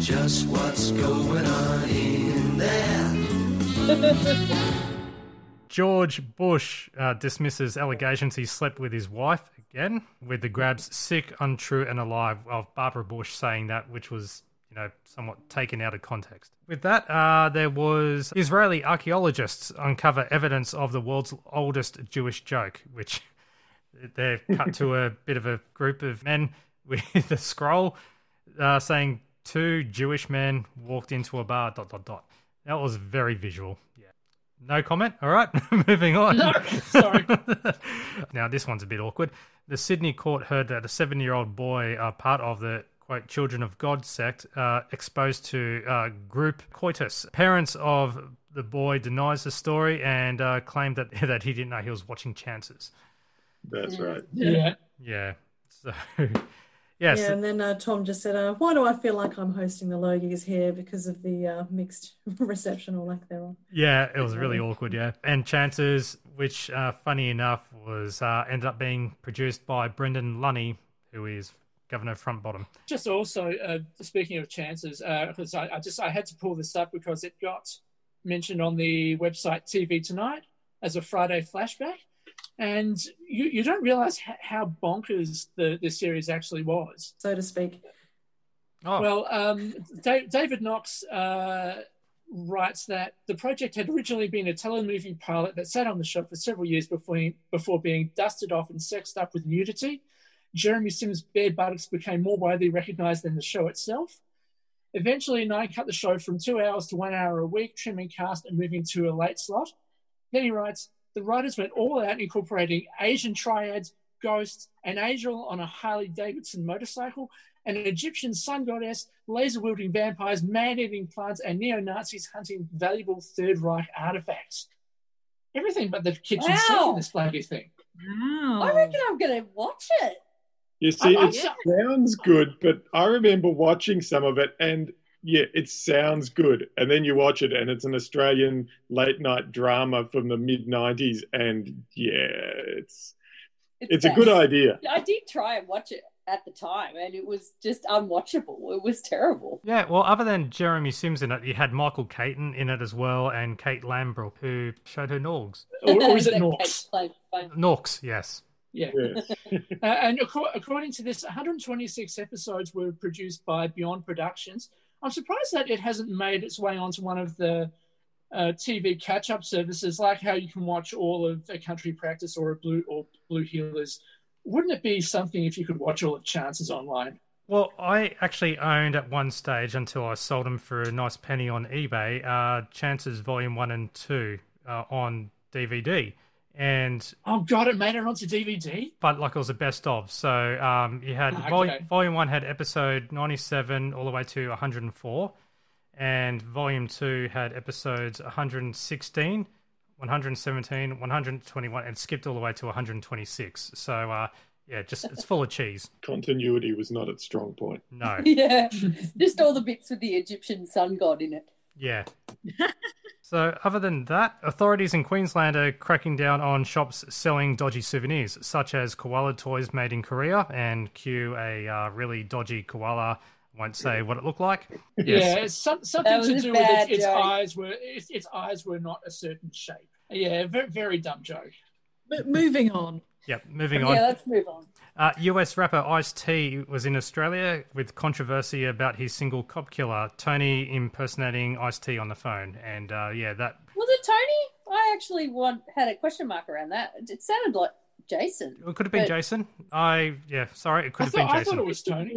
just what's going on in there. George Bush dismisses allegations he slept with his wife again, with the grabs "sick, untrue, and alive" of Barbara Bush saying that, which was, you know, somewhat taken out of context. With that, there was Israeli archaeologists uncover evidence of the world's oldest Jewish joke, which they've cut to a bit of a group of men with a scroll saying two Jewish men walked into a bar, ... That was very visual. Yeah. No comment? All right, moving on. No, sorry. Now, this one's a bit awkward. The Sydney court heard that a 7-year-old boy, part of the, quote, Children of God sect, exposed to group coitus. Parents of the boy denies the story and claimed that he didn't know he was watching Chances. That's right. Yeah. Yeah. So, yes. Yeah, and then Tom just said, why do I feel like I'm hosting the Logies here because of the mixed reception or lack thereof? Yeah, it was really awkward, yeah. And Chances, which, funny enough, was ended up being produced by Brendan Lunny, who is Governor Frontbottom. Just also, speaking of Chances, because I had to pull this up because it got mentioned on the website TV Tonight as a Friday flashback. And you don't realise how bonkers the series actually was. So to speak. Oh. Well, David Knox writes that the project had originally been a telemovie pilot that sat on the shelf for several years before being dusted off and sexed up with nudity. Jeremy Sims' bare buttocks became more widely recognised than the show itself. Eventually, Nye cut the show from 2 hours to 1 hour a week, trimming cast and moving to a late slot. Then he writes, the writers went all out incorporating Asian triads, ghosts, an angel on a Harley Davidson motorcycle, an Egyptian sun goddess, laser-wielding vampires, man-eating plants, and neo-Nazis hunting valuable Third Reich artefacts. Everything but the kitchen sink in this bloody thing. Wow. I reckon I'm going to watch it. You see, sounds good, but I remember watching some of it and... yeah, it sounds good. And then you watch it and it's an Australian late-night drama from the mid-'90s and, yeah, it's a good idea. I did try and watch it at the time and it was just unwatchable. It was terrible. Yeah, well, other than Jeremy Sims in it, you had Michael Caton in it as well and Kate Lambrook, who showed her Norgs. Or is it Norks? Norks, yes. Yeah. And according to this, 126 episodes were produced by Beyond Productions. I'm surprised that it hasn't made its way onto one of the TV catch-up services, like how you can watch all of A Country Practice or Blue Heelers. Wouldn't it be something if you could watch all of Chances online? Well, I actually owned at one stage, until I sold them for a nice penny on eBay, Chances Volume 1 and 2 on DVD. And oh god, it made it onto DVD, but like it was a best of. So you had volume one had episode 97 all the way to 104, and volume two had episodes 116, 117, 121, and skipped all the way to 126. So yeah, just it's full of cheese. Continuity was not its strong point. No, yeah, just all the bits with the Egyptian sun god in it. Yeah. So other than that, authorities in Queensland are cracking down on shops selling dodgy souvenirs, such as koala toys made in Korea and really dodgy koala. Won't say what it looked like. Yes. Yeah, it's something to do with its eyes were its eyes were not a certain shape. Yeah, very, very dumb joke. But moving on. Yep, moving on. Yeah, let's move on. US rapper Ice-T was in Australia with controversy about his single Cop Killer, Tony impersonating Ice-T on the phone. And, yeah, that... Was it Tony? I actually had a question mark around that. It sounded like Jason. It could have been Jason. It could have been Jason. I thought it was Tony.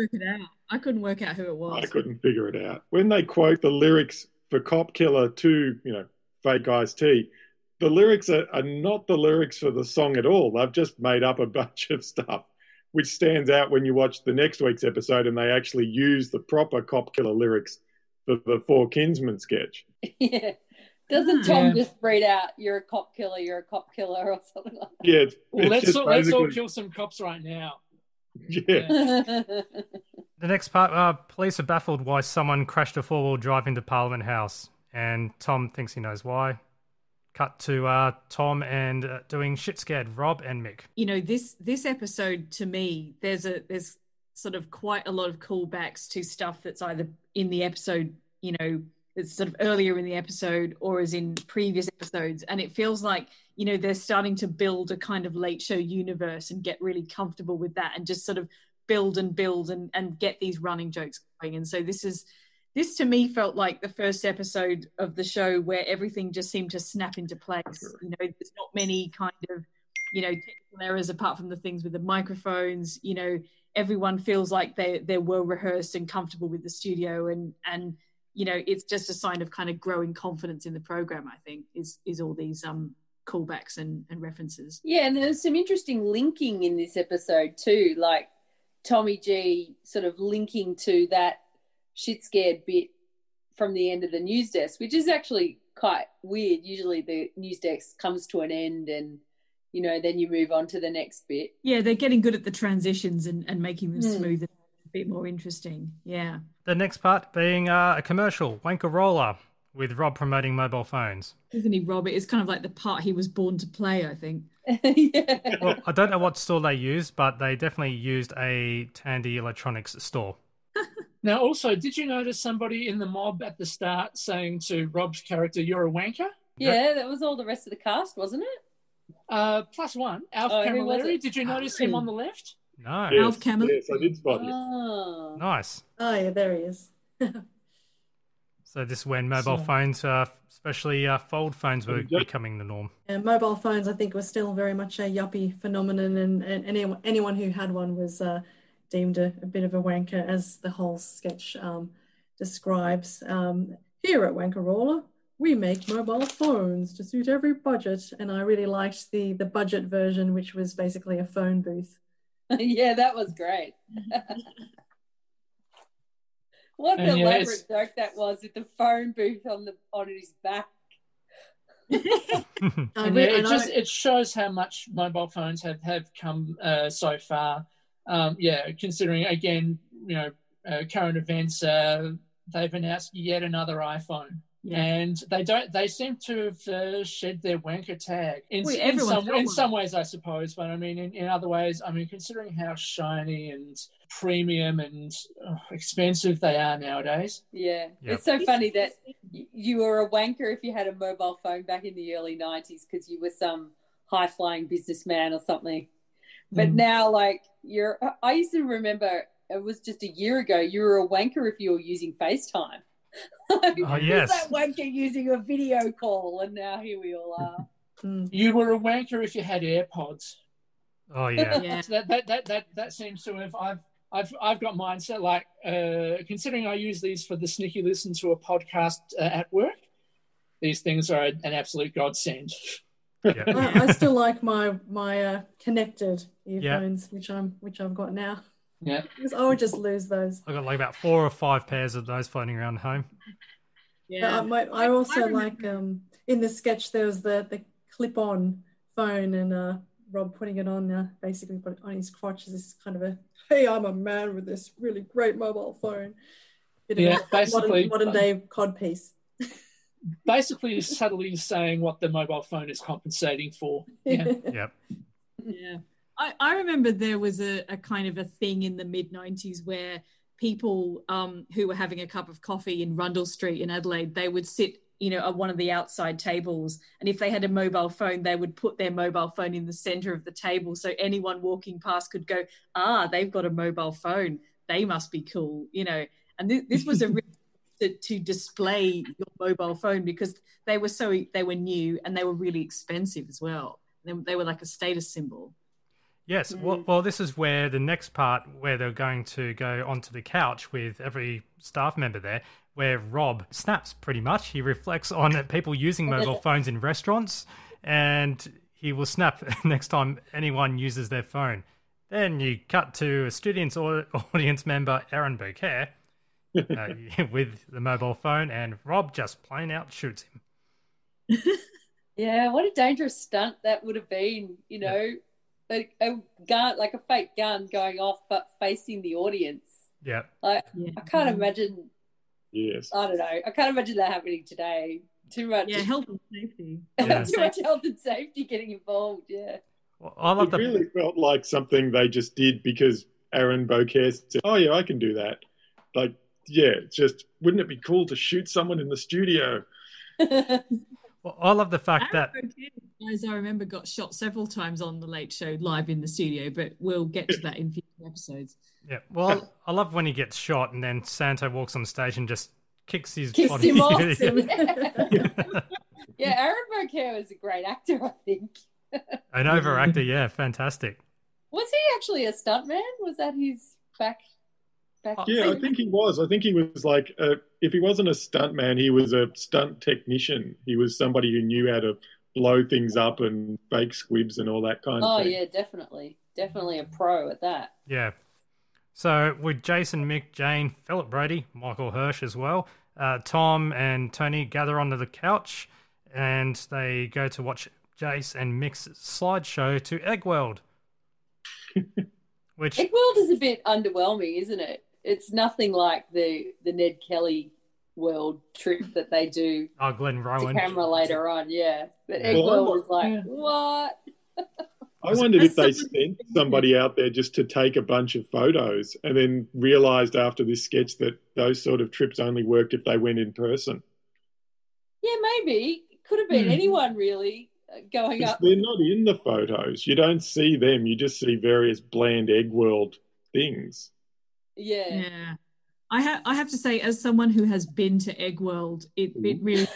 I couldn't work out who it was. I couldn't figure it out. When they quote the lyrics for Cop Killer to, you know, fake Ice-T... the lyrics are not the lyrics for the song at all. They've just made up a bunch of stuff, which stands out when you watch the next week's episode and they actually use the proper Cop Killer lyrics for the Four Kinsmen sketch. Yeah. Doesn't Tom just read out, you're a cop killer or something like that? Yeah. Let's all kill some cops right now. Yeah. The next part, police are baffled why someone crashed a four-wheel drive into Parliament House, and Tom thinks he knows why. Cut to Tom and doing shit scared Rob and Mick. You know, this episode to me, there's sort of quite a lot of callbacks to stuff that's either in the episode, you know, it's sort of earlier in the episode or is in previous episodes. And it feels like, you know, they're starting to build a kind of Late Show universe and get really comfortable with that and just sort of build and get these running jokes going. And so this to me felt like the first episode of the show where everything just seemed to snap into place. You know, there's not many kind of, you know, technical errors apart from the things with the microphones. You know, everyone feels like they were rehearsed and comfortable with the studio, and you know, it's just a sign of kind of growing confidence in the program, I think, is all these callbacks and references. Yeah, and there's some interesting linking in this episode too, like Tommy G sort of linking to that shit scared bit from the end of the Newsdesk, which is actually quite weird. Usually the Newsdesk comes to an end and, you know, then you move on to the next bit. Yeah, they're getting good at the transitions and making them smoother, a bit more interesting. Yeah. The next part being a commercial, Wankarola, with Rob promoting mobile phones. Isn't he, Rob? It's kind of like the part he was born to play, I think. Yeah. Well, I don't know what store they used, but they definitely used a Tandy Electronics store. Now, also, did you notice somebody in the mob at the start saying to Rob's character, "You're a wanker"? Yeah, that was all the rest of the cast, wasn't it? Plus one, Alf Camilleri. Did you notice him on the left? No. Yes, Alf Camilleri. Yes, I did spot him. Oh. Nice. Oh, yeah, there he is. So this is when mobile phones, especially fold phones, were becoming the norm. Yeah, mobile phones, I think, were still very much a yuppie phenomenon, and anyone who had one was... deemed a bit of a wanker, as the whole sketch describes. Here at Wankarola, we make mobile phones to suit every budget, and I really liked the budget version, which was basically a phone booth. Yeah, that was great. What an elaborate joke that was, with the phone booth on his back. It shows how much mobile phones have come so far. Considering, again, you know, current events, they've announced yet another iPhone. Yeah. And they seem to have shed their wanker tag in some ways, I suppose. But I mean, in other ways, I mean, considering how shiny and premium and expensive they are nowadays. Yeah. Yep. It's so funny that you were a wanker if you had a mobile phone back in the early 90s because you were some high-flying businessman or something. But now, like, I used to remember it was just a year ago, you were a wanker if you were using FaceTime. Like, oh, yes. Was that wanker using a video call? And now here we all are. You were a wanker if you had AirPods. Oh, yeah. Yeah. That seems to have... I've got mine set, like, considering I use these for the sneaky listen to a podcast at work, these things are an absolute godsend. Yeah. I still like my connected earphones, which I've got now. Yeah, because I would just lose those. I've got like about 4 or 5 pairs of those floating around home. Yeah, I also like in the sketch there was the clip-on phone and Rob putting it on, basically put it on his crotch as this kind of a, hey, I'm a man with this really great mobile phone. Bit of basically modern day codpiece. Basically subtly saying what the mobile phone is compensating for. Yeah. Yep. Yeah. I remember there was a kind of a thing in the mid-90s where people who were having a cup of coffee in Rundle Street in Adelaide, they would sit, you know, at one of the outside tables, and if they had a mobile phone, they would put their mobile phone in the centre of the table so anyone walking past could go, they've got a mobile phone. They must be cool, you know. And this was a really to display your mobile phone because they were new and they were really expensive as well. They were like a status symbol. Yes. Well, this is where the next part where they're going to go onto the couch with every staff member there, where Rob snaps pretty much. He reflects on people using mobile phones in restaurants and he will snap next time anyone uses their phone. Then you cut to a student's audience member, Aaron Beaucaire, with the mobile phone, and Rob just plain out shoots him. Yeah, what a dangerous stunt that would have been, you know, a gun, like a fake gun going off but facing the audience. Yeah. I can't imagine. Yes. I don't know. I can't imagine that happening today. Too much. Yeah, health and safety. Too much health and safety getting involved, yeah. Well, it really felt like something they just did because Aaron Beaucaire said, oh yeah, I can do that. Like, yeah, just wouldn't it be cool to shoot someone in the studio? Well, I love the fact as I remember, got shot several times on The Late Show live in the studio, but we'll get to that in future episodes. Yeah, well, I love when he gets shot and then Santo walks on stage and just kicks his body. Him off him. Yeah, Aaron Beaucaire was a great actor, I think. An overactor, yeah, fantastic. Was he actually a stuntman? Was that his back? Yeah, I think he was. I think he was like, if he wasn't a stuntman, he was a stunt technician. He was somebody who knew how to blow things up and fake squibs and all that kind of thing. Oh, yeah, definitely. Definitely a pro at that. Yeah. So with Jason, Mick, Jane, Philip Brady, Michael Hirsch as well, Tom and Tony gather onto the couch and they go to watch Jace and Mick's slideshow to Eggworld. Eggworld is a bit underwhelming, isn't it? It's nothing like the Ned Kelly world trick that they do Glenn Rowan to camera later on, yeah. But Eggworld was like, what? I wondered if they sent somebody out there just to take a bunch of photos and then realised after this sketch that those sort of trips only worked if they went in person. Yeah, maybe. Could have been anyone really going up. They're not in the photos. You don't see them. You just see various bland Eggworld things. Yeah. Yeah. I have to say, as someone who has been to Eggworld, it really...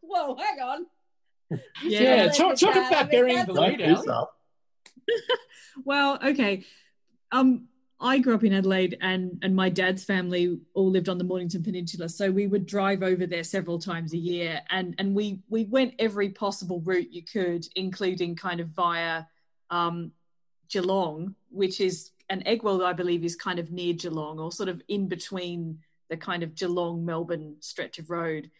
Whoa, hang on. Yeah, talk about burying the lead out. Well, okay. I grew up in Adelaide and my dad's family all lived on the Mornington Peninsula, so we would drive over there several times a year and we went every possible route you could, including kind of via Geelong, which is... And Eggworld, I believe, is kind of near Geelong or sort of in between the kind of Geelong-Melbourne stretch of road.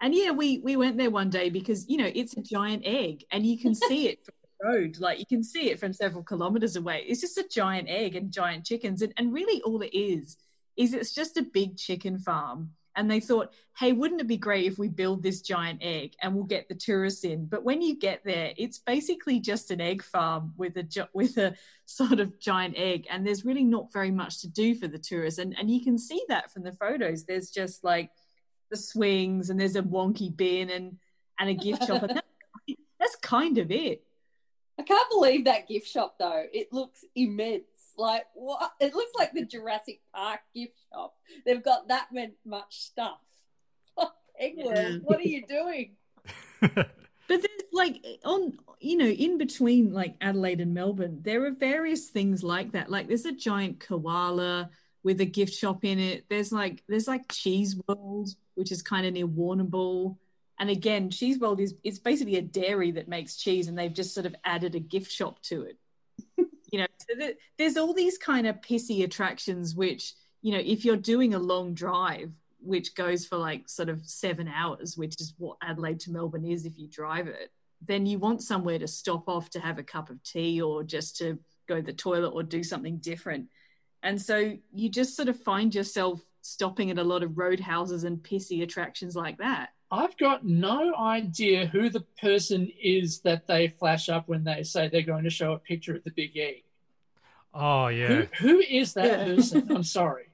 And, yeah, we went there one day because, you know, it's a giant egg and you can see it from the road. Like, you can see it from several kilometres away. It's just a giant egg and giant chickens. And really all it is it's just a big chicken farm. And they thought, hey, wouldn't it be great if we build this giant egg and we'll get the tourists in? But when you get there, it's basically just an egg farm with a sort of giant egg. And there's really not very much to do for the tourists. And you can see that from the photos. There's just like the swings and there's a wonky bin and a gift shop. And that's kind of it. I can't believe that gift shop, though. It looks immense. Like, what? It looks like the Jurassic Park gift shop. They've got that much stuff. Eggworld, what are you doing? But there's like in between like Adelaide and Melbourne, there are various things like that. Like there's a giant koala with a gift shop in it. There's like Cheese World, which is kind of near Warrnambool. And again, Cheese World is basically a dairy that makes cheese and they've just sort of added a gift shop to it. You know, so there's all these kind of pissy attractions which, you know, if you're doing a long drive, which goes for like sort of 7 hours, which is what Adelaide to Melbourne is if you drive it, then you want somewhere to stop off to have a cup of tea or just to go to the toilet or do something different. And so you just sort of find yourself stopping at a lot of roadhouses and pissy attractions like that. I've got no idea who the person is that they flash up when they say they're going to show a picture at the Big E. Oh, yeah. Who is that person? I'm sorry.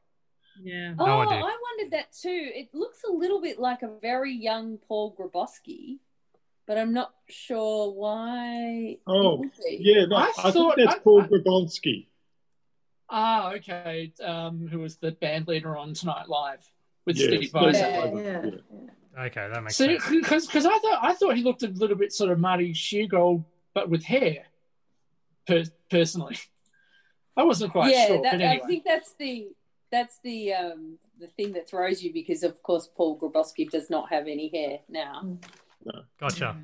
Yeah. Oh, no idea. I wondered that too. It looks a little bit like a very young Paul Grabowski, but I'm not sure why. Oh, yeah. No, I thought that's Paul Grabowski. Ah, okay. Who was the band leader on Tonight Live with Stevie Bowser. Yeah. Okay, that makes sense. Because I thought he looked a little bit sort of Marty Sheargold, but with hair. Personally, I wasn't quite sure. But anyway. I think that's the thing that throws you because of course Paul Grabowski does not have any hair now. No. Gotcha.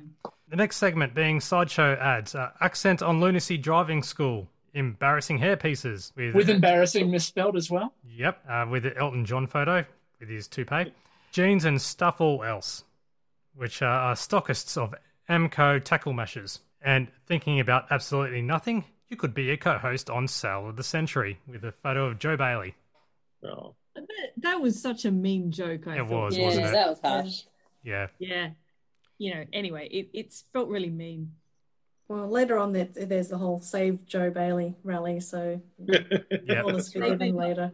The next segment being sideshow ads. Accent on Lunacy Driving School. Embarrassing hair pieces with embarrassing misspelled as well. Yep, with the Elton John photo with his toupee. Jeans and Stuff All Else, which are stockists of Amco tackle mashers. And thinking about absolutely nothing, you could be a co-host on Sale of the Century with a photo of Joe Bailey. Oh. That was such a mean joke, I thought. Wasn't it? That was harsh. Yeah. You know, anyway, it felt really mean. Well, later on, there's the whole Save Joe Bailey rally, so yep. All is forgiven later.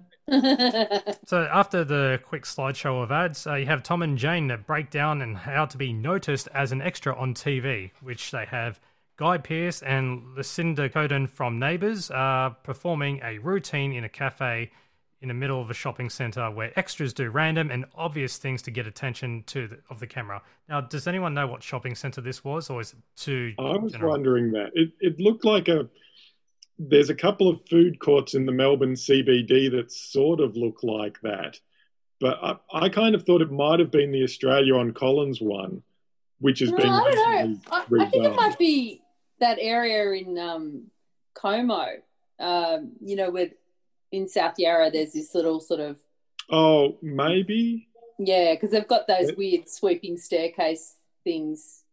So after the quick slideshow of ads, you have Tom and Jane that break down and how to be noticed as an extra on TV, which they have Guy Pearce and Lucinda Coden from Neighbours performing a routine in a cafe in the middle of a shopping centre where extras do random and obvious things to get attention of the camera. Now, does anyone know what shopping centre this was, or is it too general? I was wondering that. It looked like there's a couple of food courts in the Melbourne CBD that sort of look like that. But I kind of thought it might have been the Australia on Collins one, which has been... I don't know. I think it might be that area in Como, where... in South Yarra, there's this little sort of... Oh, maybe? Yeah, because they've got those weird sweeping staircase things.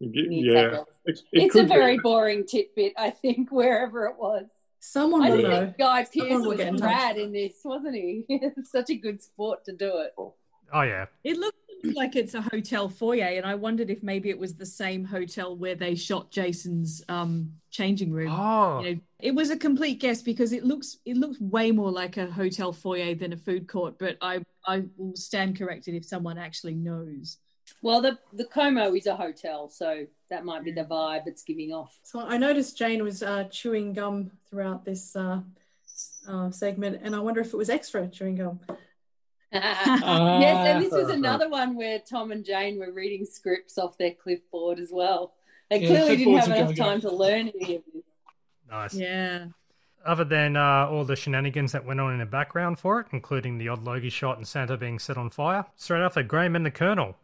Yeah. It's a very boring tidbit, I think, wherever it was. Someone will know. I think Guy Pearce was rad in this, wasn't he? It's such a good sport to do it. Oh, yeah. It looked like it's a hotel foyer, and I wondered if maybe it was the same hotel where they shot Jason's changing room. Oh. You know, it was a complete guess because it looks way more like a hotel foyer than a food court, but I will stand corrected if someone actually knows. Well, the Como is a hotel, so that might be the vibe it's giving off. So I noticed Jane was chewing gum throughout this segment, and I wonder if it was extra chewing gum. Yes, and this was another one where Tom and Jane were reading scripts off their clipboard as well. They clearly didn't have enough time to learn any of this. Nice. Yeah. Other than all the shenanigans that went on in the background for it, including the odd Logie shot and Santa being set on fire, straight after Graham and the Colonel,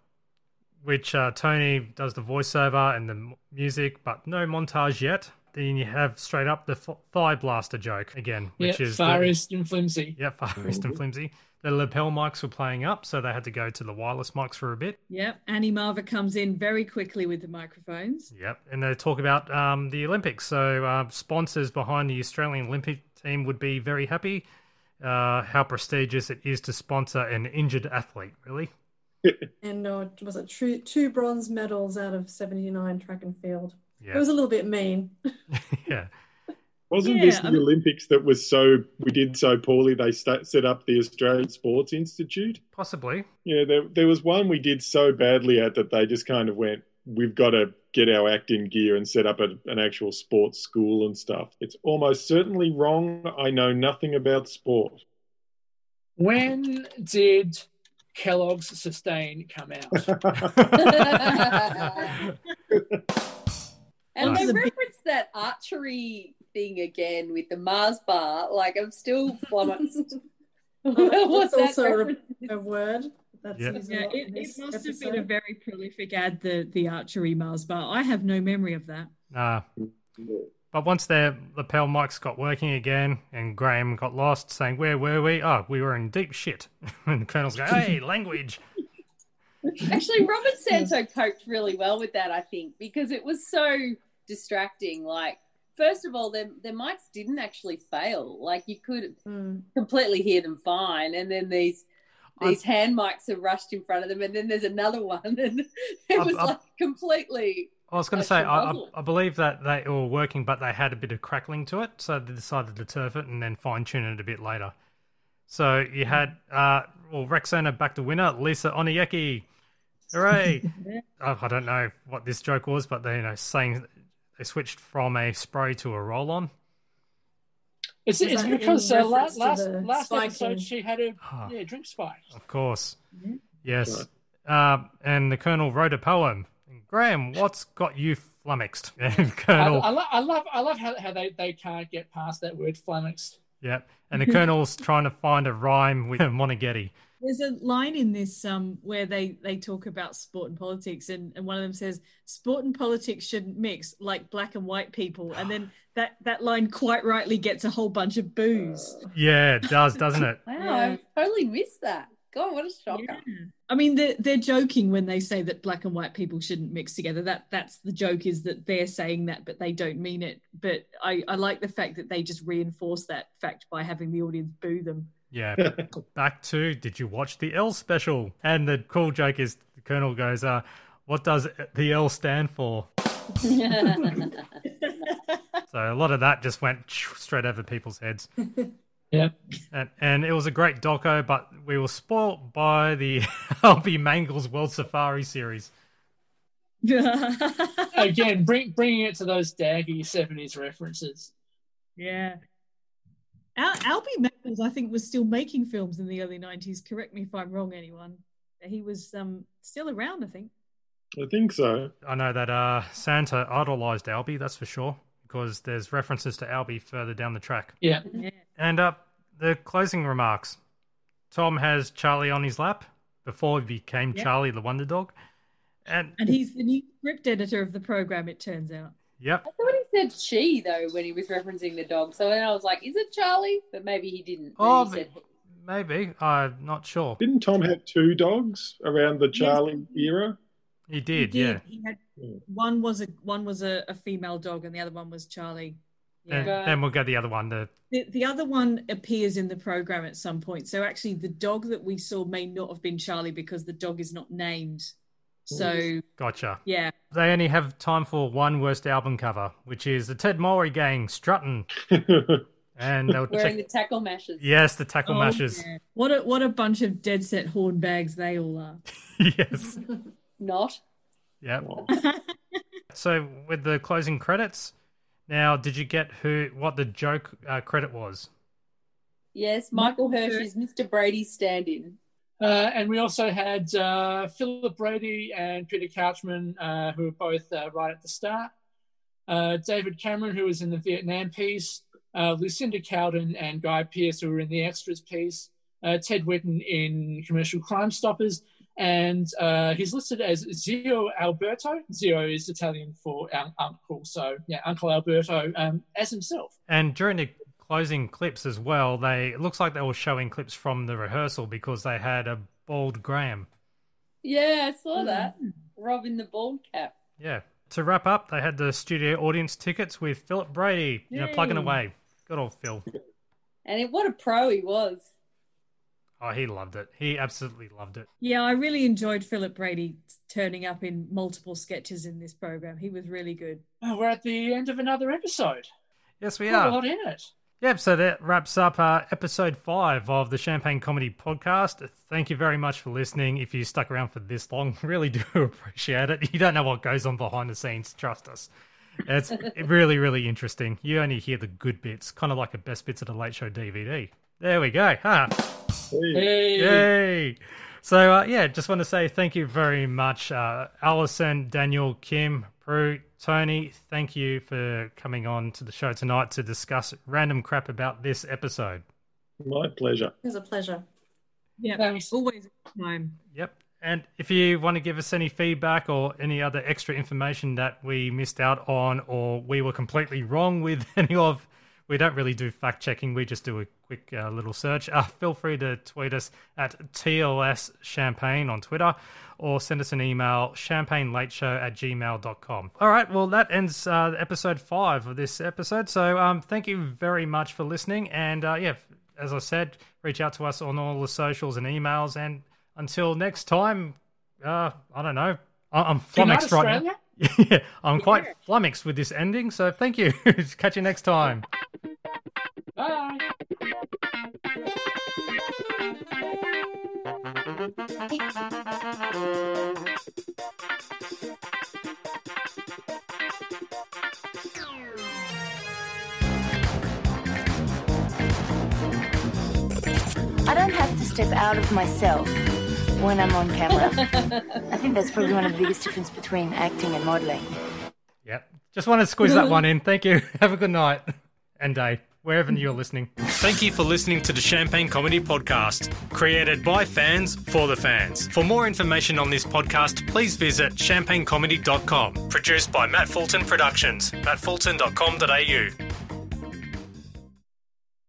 which Tony does the voiceover and the music, but no montage yet. Then you have straight up the thigh blaster joke again, which is Far East and Flimsy. Yeah, Far East and Flimsy. The lapel mics were playing up, so they had to go to the wireless mics for a bit. Yep, Annie Marva comes in very quickly with the microphones. Yep, and they talk about the Olympics. So sponsors behind the Australian Olympic team would be very happy how prestigious it is to sponsor an injured athlete, really. And was it two bronze medals out of 79 track and field? Yep. It was a little bit mean. Yeah. Wasn't this the Olympics that was we did so poorly they set up the Australian Sports Institute? Possibly. Yeah, there was one we did so badly at that they just kind of went, we've got to get our act in gear and set up an actual sports school and stuff. It's almost certainly wrong. I know nothing about sport. When did Kellogg's Sustain come out? And they referenced that archery thing again with the Mars bar. Like, I'm still flummoxed. What's that also a word? That's it must have been a very prolific ad, the archery Mars bar. I have no memory of that. But once their lapel mics got working again and Graham got lost saying, where were we? Oh, we were in deep shit. And the Colonel's going, hey, language. Actually, Robert Santo coped really well with that, I think, because it was so distracting. Like, first of all, their mics didn't actually fail. Like, you could completely hear them fine. And then these hand mics are rushed in front of them. And then there's another one. And completely... I was going to say, I believe that they were working, but they had a bit of crackling to it. So they decided to turf it and then fine-tune it a bit later. So you had... Rexona back to winner, Lisa Oniecki. Hooray! I don't know what this joke was, but they saying they switched from a spray to a roll-on. It's because last episode she had a drink spike. Of course, yes. And the Colonel wrote a poem. And Graham, what's got you flummoxed? Colonel, I love how they can't get past that word flummoxed. Yeah, and the Colonel's trying to find a rhyme with Monteghetti. There's a line in this where they talk about sport and politics, and one of them says, sport and politics shouldn't mix like black and white people. And then that line quite rightly gets a whole bunch of boos. Yeah, it does, doesn't it? Wow, yeah. I totally missed that. God, what a shocker. Yeah. I mean, they're joking when they say that black and white people shouldn't mix together. That's the joke, is that they're saying that, but they don't mean it. But I like the fact that they just reinforce that fact by having the audience boo them. Yeah. Back to, did you watch the Elle special? And the cool joke is the Colonel goes, what does the Elle stand for? So a lot of that just went straight over people's heads. Yeah. And it was a great doco, but we were spoilt by the Albie Mangles World Safari series. Again, bringing it to those daggy 70s references. Yeah. Albie Mangles, I think, was still making films in the early 90s. Correct me if I'm wrong, anyone. He was still around, I think. I think so. I know that Santa idolised Albie, that's for sure, because there's references to Albie further down the track. Yeah. And the closing remarks. Tom has Charlie on his lap before he became Charlie the Wonder Dog. And he's the new script editor of the program, it turns out. Yep. I thought he said she, though, when he was referencing the dog. So then I was like, is it Charlie? But maybe he didn't. Oh, he said... maybe. I'm not sure. Didn't Tom have two dogs around the Charlie era? He did, yeah. He had, one was a female dog and the other one was Charlie. Yeah. Then we'll go the other one. The other one appears in the program at some point. So actually the dog that we saw may not have been Charlie because the dog is not named. So gotcha. Yeah. They only have time for one worst album cover, which is the Ted Mowry Gang strutting. And they were wearing the tackle mashes. Yes, the tackle mashes. Yeah. What a bunch of dead set horn bags they all are. Yes. Not. Yeah. So with the closing credits, now did you get what the joke credit was? Yes, Michael Hirsch is Mr. Brady's stand-in. And we also had Philip Brady and Peter Couchman, who were both right at the start. David Cameron, who was in the Vietnam piece. Lucinda Cowden and Guy Pearce, who were in the extras piece. Ted Whitten in Commercial Crime Stoppers. And he's listed as Zio Alberto. Zio is Italian for uncle. So, yeah, Uncle Alberto as himself. And during the closing clips as well, it looks like they were showing clips from the rehearsal because they had a bald Graham. Yeah, I saw that. Rob in the bald cap. Yeah. To wrap up, they had the studio audience tickets with Philip Brady, plugging away. Good old Phil. And what a pro he was. Oh, he loved it. He absolutely loved it. Yeah, I really enjoyed Philip Brady turning up in multiple sketches in this program. He was really good. Oh, we're at the end of another episode. Yes, we are. Got a lot in it. Yep, so that wraps up episode 5 of the Champagne Comedy Podcast. Thank you very much for listening. If you stuck around for this long, really do appreciate it. You don't know what goes on behind the scenes, trust us. It's really, really interesting. You only hear the good bits, kind of like the best bits of the Late Show DVD. There we go. Ha. Hey. Yay. So, just want to say thank you very much, Alison, Daniel, Kim, Prue, Tony, thank you for coming on to the show tonight to discuss random crap about this episode. My pleasure. It was a pleasure. Yeah, thanks. Always a time. Yep. And if you want to give us any feedback or any other extra information that we missed out on or we were completely wrong with any of, we don't really do fact-checking. We just do a quick little search. Feel free to tweet us at TLS Champagne on Twitter or send us an email, champagnelateshow@gmail.com. All right, well, that ends episode 5 of this episode. So thank you very much for listening. And, as I said, reach out to us on all the socials and emails. And until next time, I don't know. I'm flummoxed right now. Yeah, I'm quite flummoxed with this ending, so thank you. Catch you next time. Bye. I don't have to step out of myself when I'm on camera. I think that's probably one of the biggest differences between acting and modelling. Yep. Just wanted to squeeze that one in. Thank you. Have a good night and day, wherever you're listening. Thank you for listening to the Champagne Comedy Podcast, created by fans for the fans. For more information on this podcast, please visit champagnecomedy.com. Produced by Matt Fulton Productions, mattfulton.com.au.